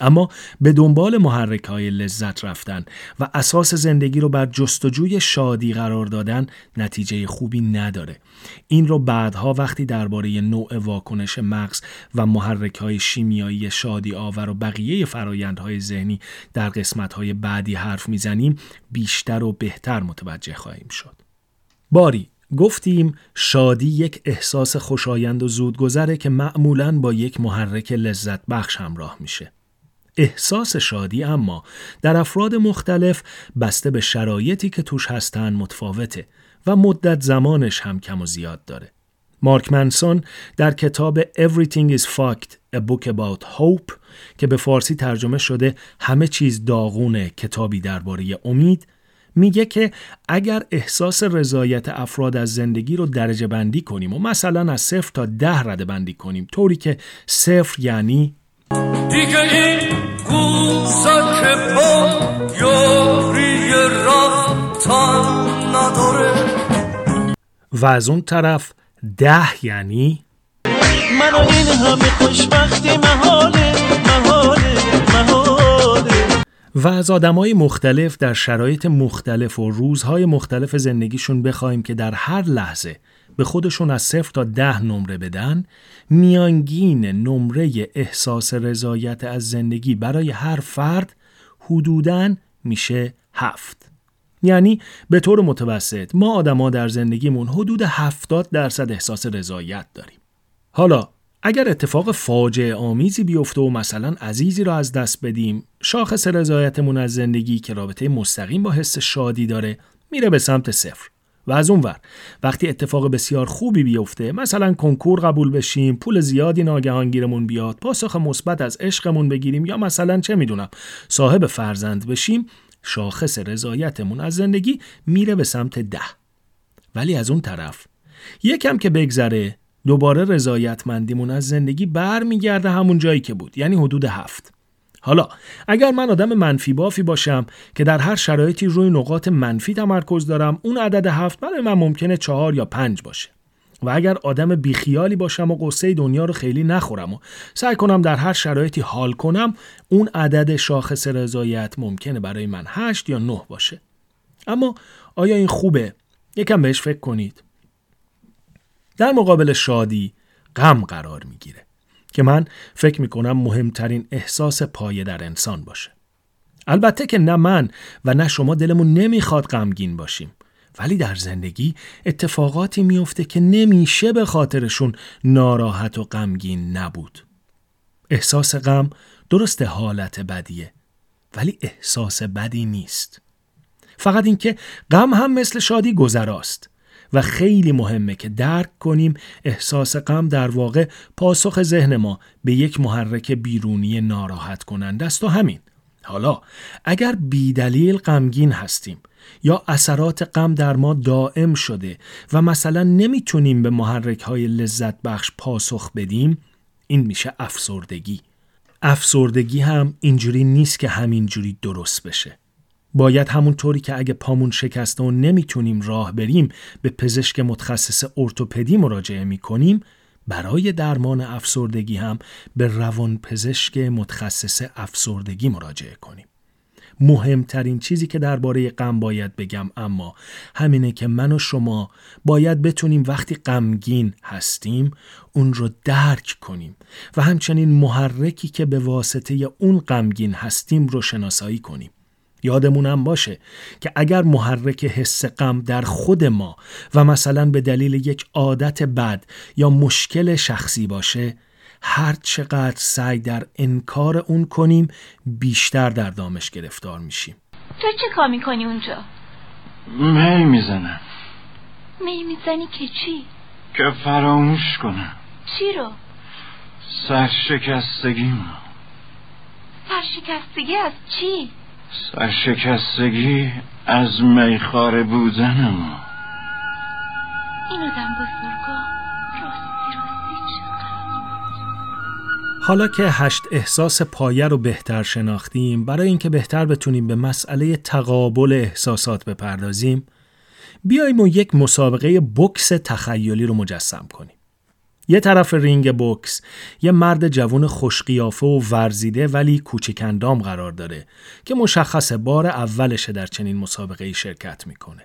اما به دنبال محرک‌های لذت رفتن و اساس زندگی رو بر جستجوی شادی قرار دادن نتیجه خوبی نداره. این رو بعدها وقتی درباره نوع واکنش مغز و محرک‌های شیمیایی شادی آور و بقیه فرایندهای ذهنی در قسمت‌های بعدی حرف میزنیم بیشتر و بهتر متوجه خواهیم شد. باری، گفتیم شادی یک احساس خوشایند و زودگذره که معمولاً با یک محرک لذت بخش همراه میشه. احساس شادی اما در افراد مختلف بسته به شرایطی که توش هستن متفاوته و مدت زمانش هم کم و زیاد داره. مارک منسون در کتاب Everything is Fucked, A Book About Hope که به فارسی ترجمه شده همه چیز داغونه، کتابی درباره امید، میگه که اگر احساس رضایت افراد از زندگی رو درجه بندی کنیم و مثلا از 0 تا 10 رده بندی کنیم، طوری که 0 یعنی دیگه این گوزک با یاری رفتن نداره و از اون طرف 10 یعنی منو این همه خوشبختی محاله محاله محاله و از آدمای مختلف در شرایط مختلف و روزهای مختلف زندگیشون بخوایم که در هر لحظه به خودشون از 0 تا 10 نمره بدن، میانگین نمره احساس رضایت از زندگی برای هر فرد حدوداً میشه 7. یعنی به طور متوسط ما آدما در زندگیمون حدود 70% احساس رضایت داریم. حالا اگر اتفاق فاجعه آمیزی بیفته و مثلا عزیزی را از دست بدیم، شاخص رضایتمون از زندگی که رابطه مستقیم با حس شادی داره میره به سمت 0. و از اونور وقتی اتفاق بسیار خوبی بیفته، مثلا کنکور قبول بشیم، پول زیادی ناگهانگیرمون بیاد، پاسخ مثبت از عشقمون بگیریم یا مثلا چه میدونم صاحب فرزند بشیم، شاخص رضایتمون از زندگی میره به سمت 10. ولی از اون طرف یکم که بگذره دوباره رضایتمندیمون از زندگی برمیگرده همون جایی که بود، یعنی حدود 7. حالا اگر من آدم منفی بافی باشم که در هر شرایطی روی نقاط منفی تمرکز دارم، اون عدد 7 برای من ممکنه 4 یا 5 باشه. و اگر آدم بیخیالی باشم و قصه دنیا رو خیلی نخورم و سعی کنم در هر شرایطی حال کنم، اون عدد شاخص رضایت ممکنه برای من 8 یا 9 باشه. اما آیا این خوبه؟ یکم بهش فکر کنید. در مقابل شادی غم قرار میگیره که من فکر میکنم مهمترین احساس پایه در انسان باشه. البته که نه من و نه شما دلمون نمیخواد غمگین باشیم، ولی در زندگی اتفاقاتی میفته که نمیشه به خاطرشون ناراحت و غمگین نبود. احساس غم درست حالت بدیه، ولی احساس بدی نیست. فقط این که غم هم مثل شادی گذراست و خیلی مهمه که درک کنیم احساس غم در واقع پاسخ ذهن ما به یک محرک بیرونی ناراحت کننده است و همین. حالا اگر بی دلیل غمگین هستیم یا اثرات غم در ما دائم شده و مثلا نمیتونیم به محرک‌های لذت بخش پاسخ بدیم، این میشه افسردگی. افسردگی هم اینجوری نیست که همینجوری درست بشه. باید همونطوری که اگه پامون شکسته و نمیتونیم راه بریم به پزشک متخصص ارتوپدی مراجعه میکنیم، برای درمان افسردگی هم به روانپزشک متخصص افسردگی مراجعه کنیم. مهمترین چیزی که درباره غم باید بگم اما همینه که من و شما باید بتونیم وقتی غمگین هستیم اون رو درک کنیم و همچنین محرکی که به واسطه اون غمگین هستیم رو شناسایی کنیم. یادمون هم باشه که اگر محرک حس غم در خود ما و مثلا به دلیل یک عادت بد یا مشکل شخصی باشه، هر چقدر سعی در انکار اون کنیم بیشتر در دامش گرفتار میشیم. تو چه کار میکنی اونجا؟ می میزنم. می میزنی که چی؟ که فراموش کنم. چی رو؟ سرشکستگی ما. سرشکستگی از چی؟ سرشکستگی از میخواره بودن ما. این آدم بزرگا راستی چقدر. حالا که 8 احساس پایه رو بهتر شناختیم، برای اینکه بهتر بتونیم به مسئله تقابل احساسات بپردازیم، بیاییم و یک مسابقه بوکس تخیلی رو مجسم کنیم. یه طرف رینگ بوکس یه مرد جوان خوشقیافه و ورزیده ولی کوچک اندام قرار داره که مشخص بار اولشه در چنین مسابقه‌ای شرکت میکنه.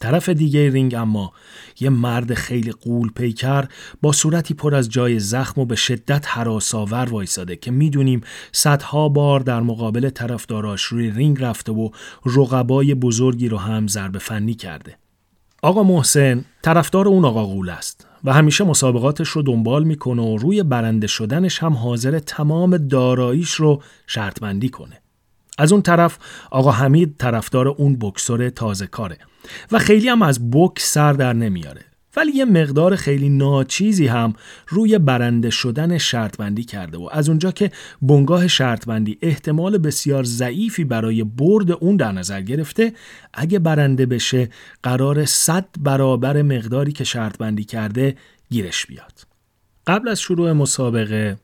طرف دیگه رینگ اما یه مرد خیلی قول پیکر با صورتی پر از جای زخم و به شدت هراس‌آور وایساده که میدونیم صدها بار در مقابل طرفداراش روی رینگ رفته و رقبای بزرگی رو هم ضربه فنی کرده. آقا محسن طرفدار اون آقا قول است و همیشه مسابقاتش رو دنبال میکنه و روی برنده شدنش هم حاضر تمام داراییش رو شرط بندی کنه. از اون طرف آقا حمید طرفدار اون بوکسور تازه کاره و خیلی هم از بوکس سر در نمیاره، ولی یه مقدار خیلی ناچیزی هم روی برنده شدن شرط بندی کرده و از اونجا که بنگاه شرط بندی احتمال بسیار ضعیفی برای برد اون در نظر گرفته، اگه برنده بشه قرار 100 برابر مقداری که شرط بندی کرده گیرش بیاد. قبل از شروع مسابقه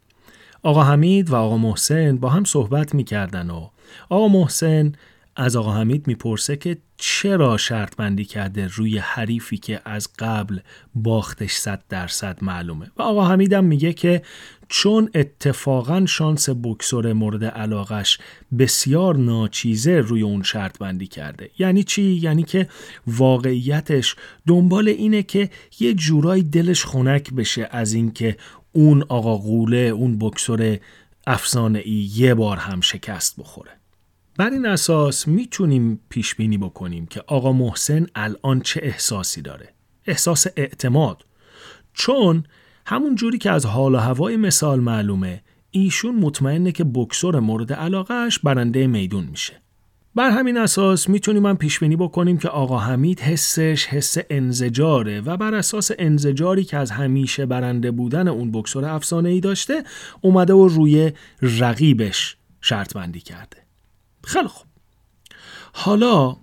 آقا حمید و آقا محسن با هم صحبت می‌کردن و آقا محسن از آقا حمید میپرسه که چرا شرط بندی کرده روی حریفی که از قبل باختش 100% معلومه و آقا حمیدم میگه که چون اتفاقاً شانس بوکسور مورد علاقش بسیار ناچیزه روی اون شرط بندی کرده. یعنی چی؟ یعنی که واقعیتش دنبال اینه که یه جورایی دلش خنک بشه از این که اون آقا قوله، اون بوکسور افسانه‌ای یه بار هم شکست بخوره. بر این اساس میتونیم پیش بینی بکنیم که آقا محسن الان چه احساسی داره. احساس اعتماد. چون همون جوری که از حال و هوای مثال معلومه، ایشون مطمئنه که بوکسور مورد علاقهش برنده میدون میشه. بر همین اساس میتونیم هم پیش بینی بکنیم که آقا حمید حسش حس انزجاره و بر اساس انزجاری که از همیشه برنده بودن اون بوکسور افسانه‌ای داشته، اومده و روی رقیبش شرط بندی کرده. خیلی خوب. حالا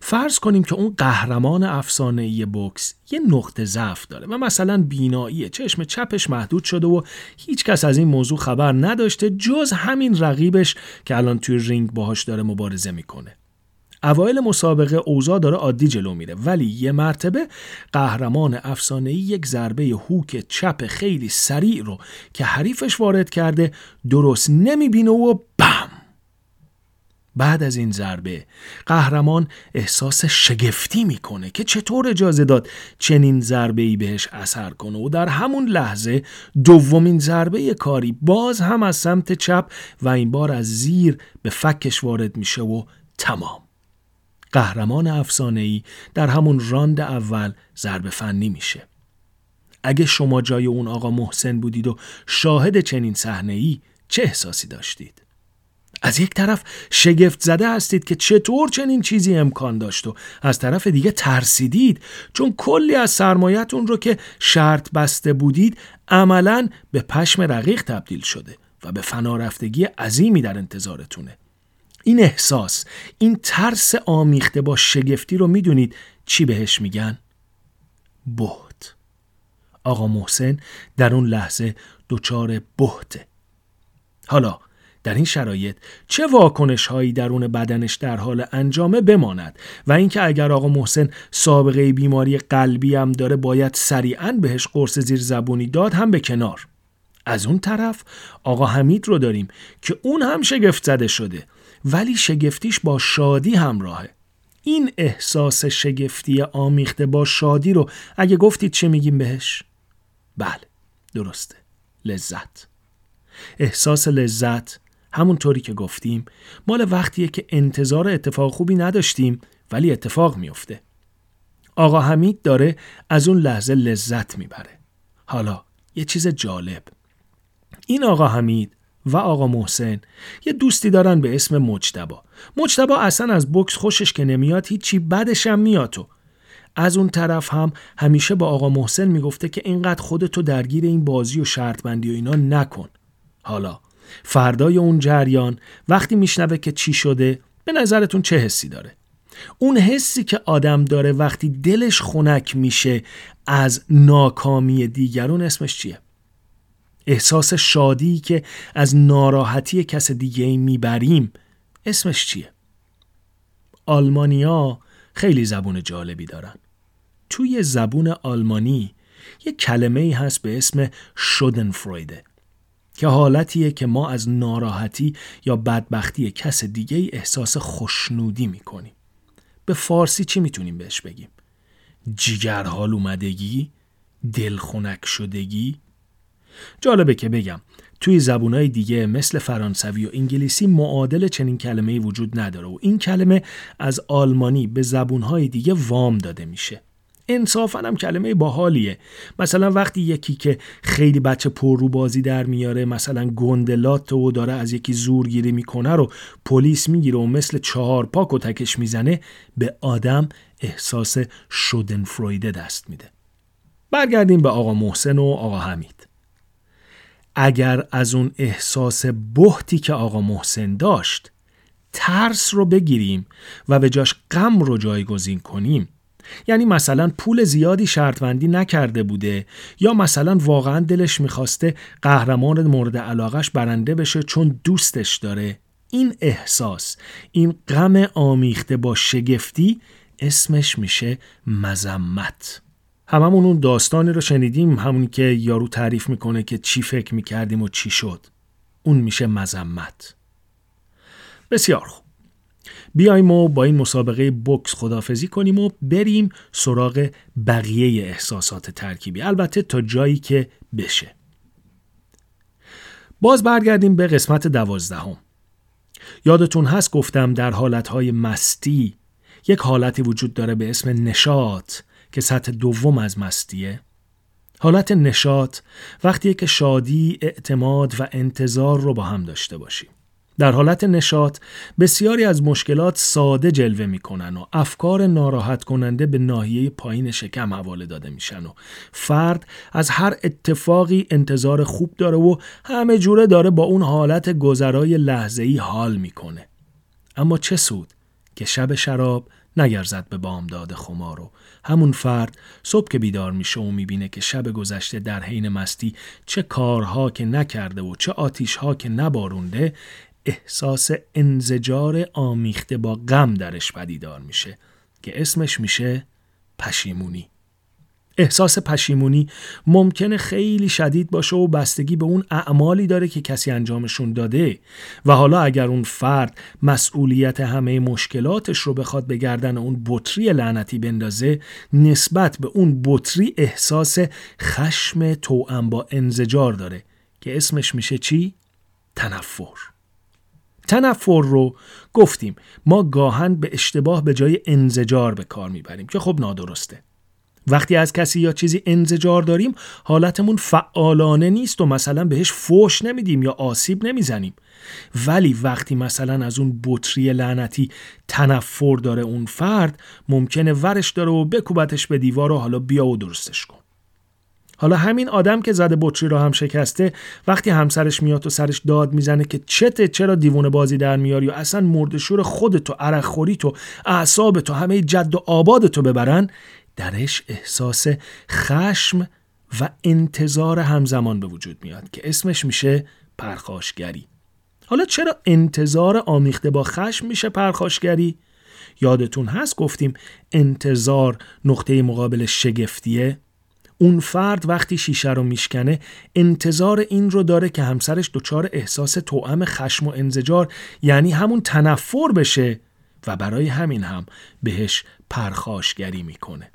فرض کنیم که اون قهرمان افسانه‌ای بوکس یه نقطه ضعف داره و مثلا بینایی چشم چپش محدود شده و هیچ کس از این موضوع خبر نداشته جز همین رقیبش که الان توی رینگ باهاش داره مبارزه میکنه. اوایل مسابقه اوضاع داره عادی جلو میره، ولی یه مرتبه قهرمان افسانه‌ای یک ضربه هوک چپ خیلی سریع رو که حریفش وارد کرده درست نمیبینه و بم. بعد از این ضربه قهرمان احساس شگفتی میکنه که چطور اجازه داد چنین ضربه‌ای بهش اثر کنه و در همون لحظه دومین ضربه کاری باز هم از سمت چپ و این بار از زیر به فکش وارد میشه و تمام. قهرمان افسانه‌ای در همون راند اول ضربه فنی میشه. اگه شما جای اون آقا محسن بودید و شاهد چنین صحنه‌ای چه احساسی داشتید؟ از یک طرف شگفت زده هستید که چطور چنین چیزی امکان داشت و از طرف دیگه ترسیدید چون کلی از سرمایه‌تون رو که شرط بسته بودید عملاً به پشم رقیق تبدیل شده و به فنا رفتگی عظیمی در انتظارتونه. این احساس، این ترس آمیخته با شگفتی رو میدونید چی بهش میگن؟ بهت. آقا محسن در اون لحظه دچار بهته. حالا در این شرایط چه واکنش‌هایی درون بدنش در حال انجامه بماند و اینکه اگر آقا محسن سابقه بیماری قلبی هم داره باید سریعاً بهش قرص زیر زبونی داد هم به کنار. از اون طرف آقا حمید رو داریم که اون هم شگفت زده شده، ولی شگفتیش با شادی همراهه. این احساس شگفتی آمیخته با شادی رو اگه گفتید چه میگیم بهش؟ بله، درسته، لذت. احساس لذت همونطوری که گفتیم مال وقتیه که انتظار اتفاق خوبی نداشتیم ولی اتفاق میفته. آقا حمید داره از اون لحظه لذت میبره. حالا یه چیز جالب، این آقا حمید و آقا محسن یه دوستی دارن به اسم مجتبی. مجتبی اصلا از بوکس خوشش که نمیاد، هیچی بدش هم میاد. تو از اون طرف هم همیشه با آقا محسن میگفته که اینقدر خودتو درگیر این بازی و شرط بندی و اینا نکن. حالا فردای اون جریان وقتی میشنوه که چی شده، به نظرتون چه حسی داره؟ اون حسی که آدم داره وقتی دلش خنک میشه از ناکامی دیگرون اسمش چیه؟ احساس شادی که از ناراحتی کس دیگه میبریم اسمش چیه؟ آلمانیا خیلی زبون جالبی دارن. توی زبون آلمانی یه کلمه‌ای هست به اسم شودنفرویده که حالتیه که ما از ناراحتی یا بدبختی کس دیگه احساس خوشنودی میکنیم. به فارسی چی میتونیم بهش بگیم؟ جیگرحال اومدگی، دلخنک شدگی. جالبه که بگم توی زبونهای دیگه مثل فرانسوی و انگلیسی معادل چنین کلمه‌ای وجود نداره و این کلمه از آلمانی به زبونهای دیگه وام داده میشه. انصافاً هم کلمه باحالیه. مثلا وقتی یکی که خیلی بچه پر رو بازی در میاره، مثلا گندلات و داره از یکی زورگیری میکنه رو پلیس میگیره و مثل چهار پا کتکش میزنه، به آدم احساس شودنفرویده دست میده. برگردیم به آقا محسن و آقا حمید. اگر از اون احساس بهتی که آقا محسن داشت ترس رو بگیریم و به جاش غم رو جایگزین کنیم، یعنی مثلا پول زیادی شرط‌بندی نکرده بوده یا مثلا واقعا دلش میخواسته قهرمان مورد علاقش برنده بشه چون دوستش داره، این احساس، این غم آمیخته با شگفتی اسمش میشه مذمت. هممون اون داستانی رو شنیدیم، همونی که یارو تعریف میکنه که چی فکر میکردیم و چی شد. اون میشه مذمت. بسیار خوب، بیاییم و با این مسابقه بوکس خداحافظی کنیم و بریم سراغ بقیه احساسات ترکیبی، البته تا جایی که بشه. باز برگردیم به قسمت 12. یادتون هست گفتم در حالتهای مستی یک حالتی وجود داره به اسم نشاط که سطح دوم از مستیه. حالت نشاط وقتیه که شادی، اعتماد و انتظار رو با هم داشته باشیم. در حالت نشاط بسیاری از مشکلات ساده جلوه میکنن و افکار ناراحت کننده به ناحیه پایین شکم حواله داده میشن و فرد از هر اتفاقی انتظار خوب داره و همه جوره داره با اون حالت گذرای لحظه‌ای حال میکنه. اما چه سود که شب شراب نگرزد به بامداد خمار و همون فرد صبح که بیدار میشه و میبینه که شب گذشته در حین مستی چه کارها که نکرده و چه آتیشها که نبارونده، احساس انزجار آمیخته با غم درش پدیدار میشه که اسمش میشه پشیمونی. احساس پشیمونی ممکنه خیلی شدید باشه و بستگی به اون اعمالی داره که کسی انجامشون داده و حالا اگر اون فرد مسئولیت همه مشکلاتش رو بخواد به گردن اون بطری لعنتی بندازه، نسبت به اون بطری احساس خشم توأم با انزجار داره که اسمش میشه چی؟ تنفر رو گفتیم ما گاهن به اشتباه به جای انزجار به کار میبریم که خب نادرسته. وقتی از کسی یا چیزی انزجار داریم حالتمون فعالانه نیست و مثلا بهش فوش نمیدیم یا آسیب نمیزنیم، ولی وقتی مثلا از اون بطری لعنتی تنفر داره اون فرد، ممکنه ورش داره و بکوبتش به دیوار و حالا بیا و درستش کن. حالا همین آدم که زده بطری رو هم شکسته، وقتی همسرش میاد و سرش داد میزنه که چرا دیوونه بازی در میاری و اصلا مردشور خودتو، عرق خوریتو، اعصابتو، همه جد و آبادتو ببرن، درش احساس خشم و انتظار همزمان به وجود میاد که اسمش میشه پرخاشگری. حالا چرا انتظار آمیخته با خشم میشه پرخاشگری؟ یادتون هست گفتیم انتظار نقطه مقابل شگفتیه؟ اون فرد وقتی شیشه رو میشکنه انتظار این رو داره که همسرش دچار احساس توأم خشم و انزجار یعنی همون تنفر بشه و برای همین هم بهش پرخاشگری میکنه.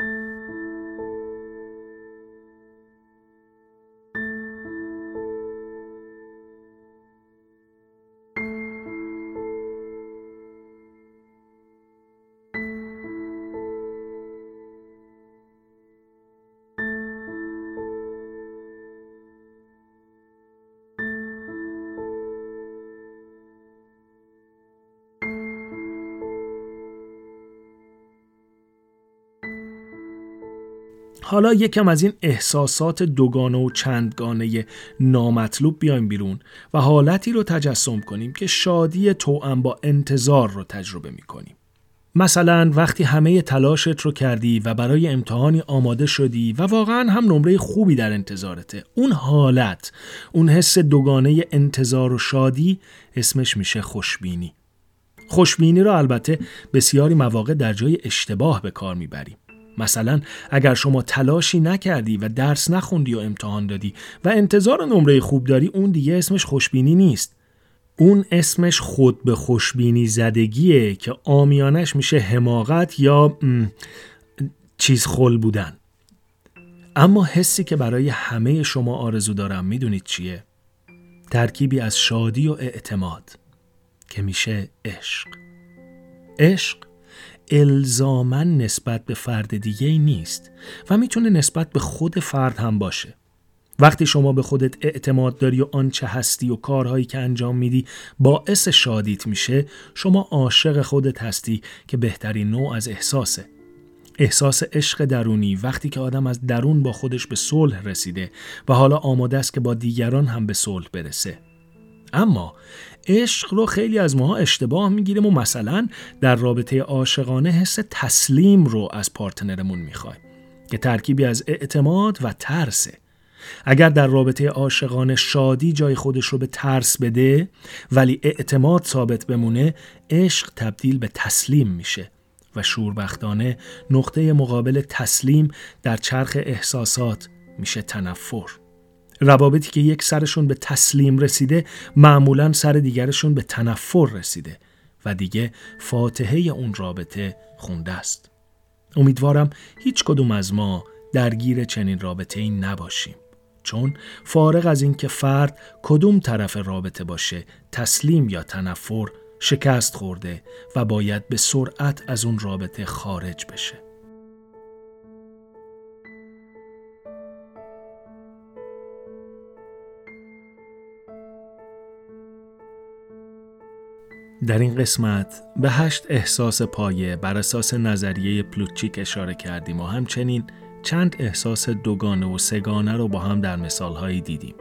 حالا یکم از این احساسات دوگانه و چندگانه نامطلوب بیایم بیرون و حالتی رو تجسم کنیم که شادی توأم با انتظار رو تجربه می‌کنیم. مثلا وقتی همه تلاشت رو کردی و برای امتحانی آماده شدی و واقعا هم نمره خوبی در انتظارته، اون حالت، اون حس دوگانه انتظار و شادی اسمش میشه خوشبینی. خوشبینی رو البته بسیاری مواقع در جای اشتباه به کار می‌بریم. مثلا اگر شما تلاشی نکردی و درس نخوندی و امتحان دادی و انتظار نمره خوب داری، اون دیگه اسمش خوشبینی نیست. اون اسمش خود به خوشبینی زدگیه که عامیانش میشه حماقت یا چیز خل بودن. اما حسی که برای همه شما آرزو دارم میدونید چیه؟ ترکیبی از شادی و اعتماد که میشه عشق. عشق الزاماً نسبت به فرد دیگه نیست و میتونه نسبت به خود فرد هم باشه. وقتی شما به خودت اعتماد داری و آنچه هستی و کارهایی که انجام میدی باعث شادیت میشه، شما عاشق خودت هستی که بهترین نوع از احساسه. احساس عشق درونی وقتی که آدم از درون با خودش به صلح رسیده و حالا آماده است که با دیگران هم به صلح برسه. اما عشق رو خیلی از ماها اشتباه میگیریم و مثلا در رابطه عاشقانه حس تسلیم رو از پارتنرمون میخوایم که ترکیبی از اعتماد و ترسه. اگر در رابطه عاشقانه شادی جای خودش رو به ترس بده ولی اعتماد ثابت بمونه، عشق تبدیل به تسلیم میشه و شوربختانه نقطه مقابل تسلیم در چرخ احساسات میشه تنفر. روابطی که یک سرشون به تسلیم رسیده معمولاً سر دیگرشون به تنفر رسیده و دیگه فاتحه اون رابطه خونده است. امیدوارم هیچ کدوم از ما درگیر چنین رابطه‌ای نباشیم، چون فارغ از این که فرد کدوم طرف رابطه باشه، تسلیم یا تنفر، شکست خورده و باید به سرعت از اون رابطه خارج بشه. در این قسمت به 8 احساس پایه بر اساس نظریه پلوتچیک اشاره کردیم و همچنین چند احساس دوگانه و سه‌گانه رو با هم در مثال‌هایی دیدیم.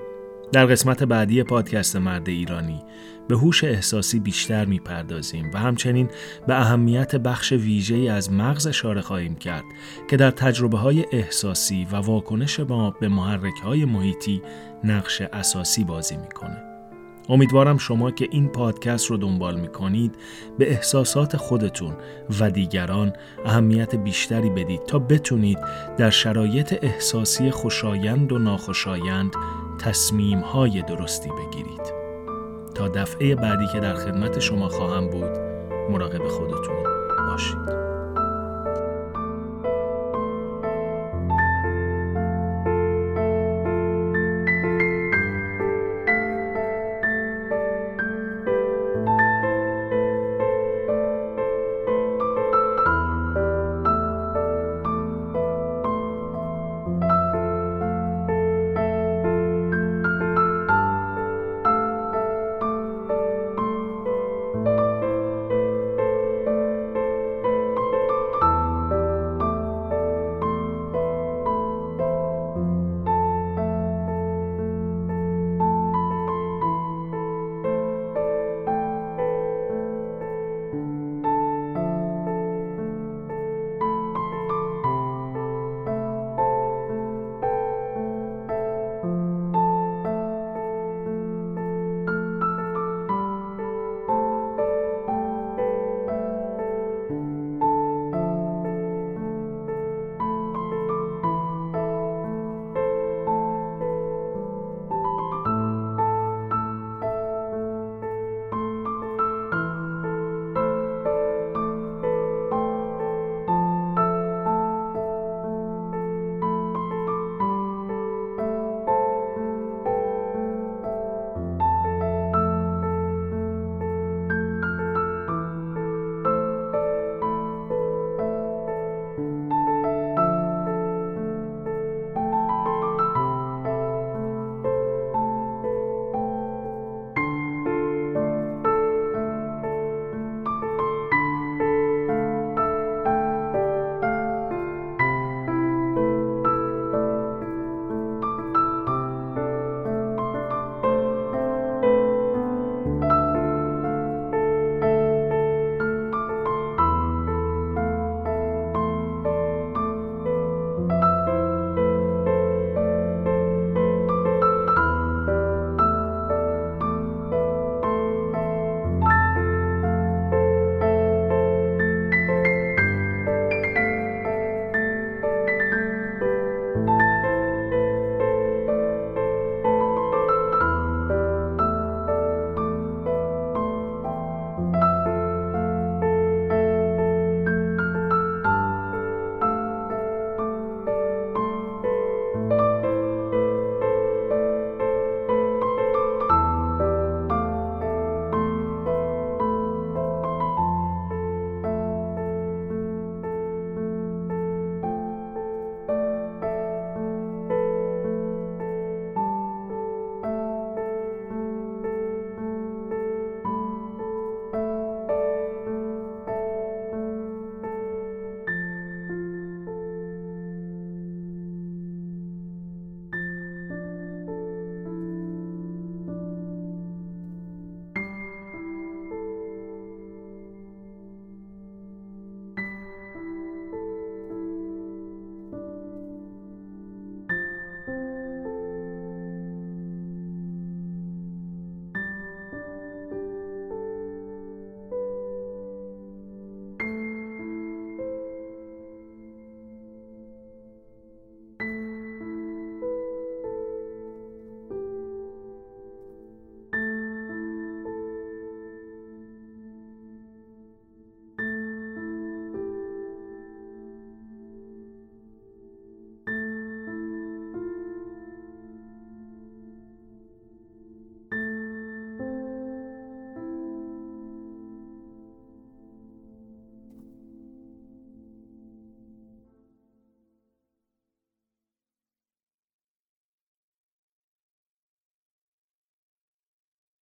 در قسمت بعدی پادکست مرد ایرانی به هوش احساسی بیشتر می‌پردازیم و همچنین به اهمیت بخش ویژه‌ای از مغز اشاره خواهیم کرد که در تجربه‌های احساسی و واکنش ما به محرک‌های محیطی نقش اساسی بازی می‌کنه. امیدوارم شما که این پادکست رو دنبال میکنید به احساسات خودتون و دیگران اهمیت بیشتری بدید تا بتونید در شرایط احساسی خوشایند و ناخوشایند تصمیم‌های درستی بگیرید. تا دفعه بعدی که در خدمت شما خواهم بود، مراقب خودتون باشید.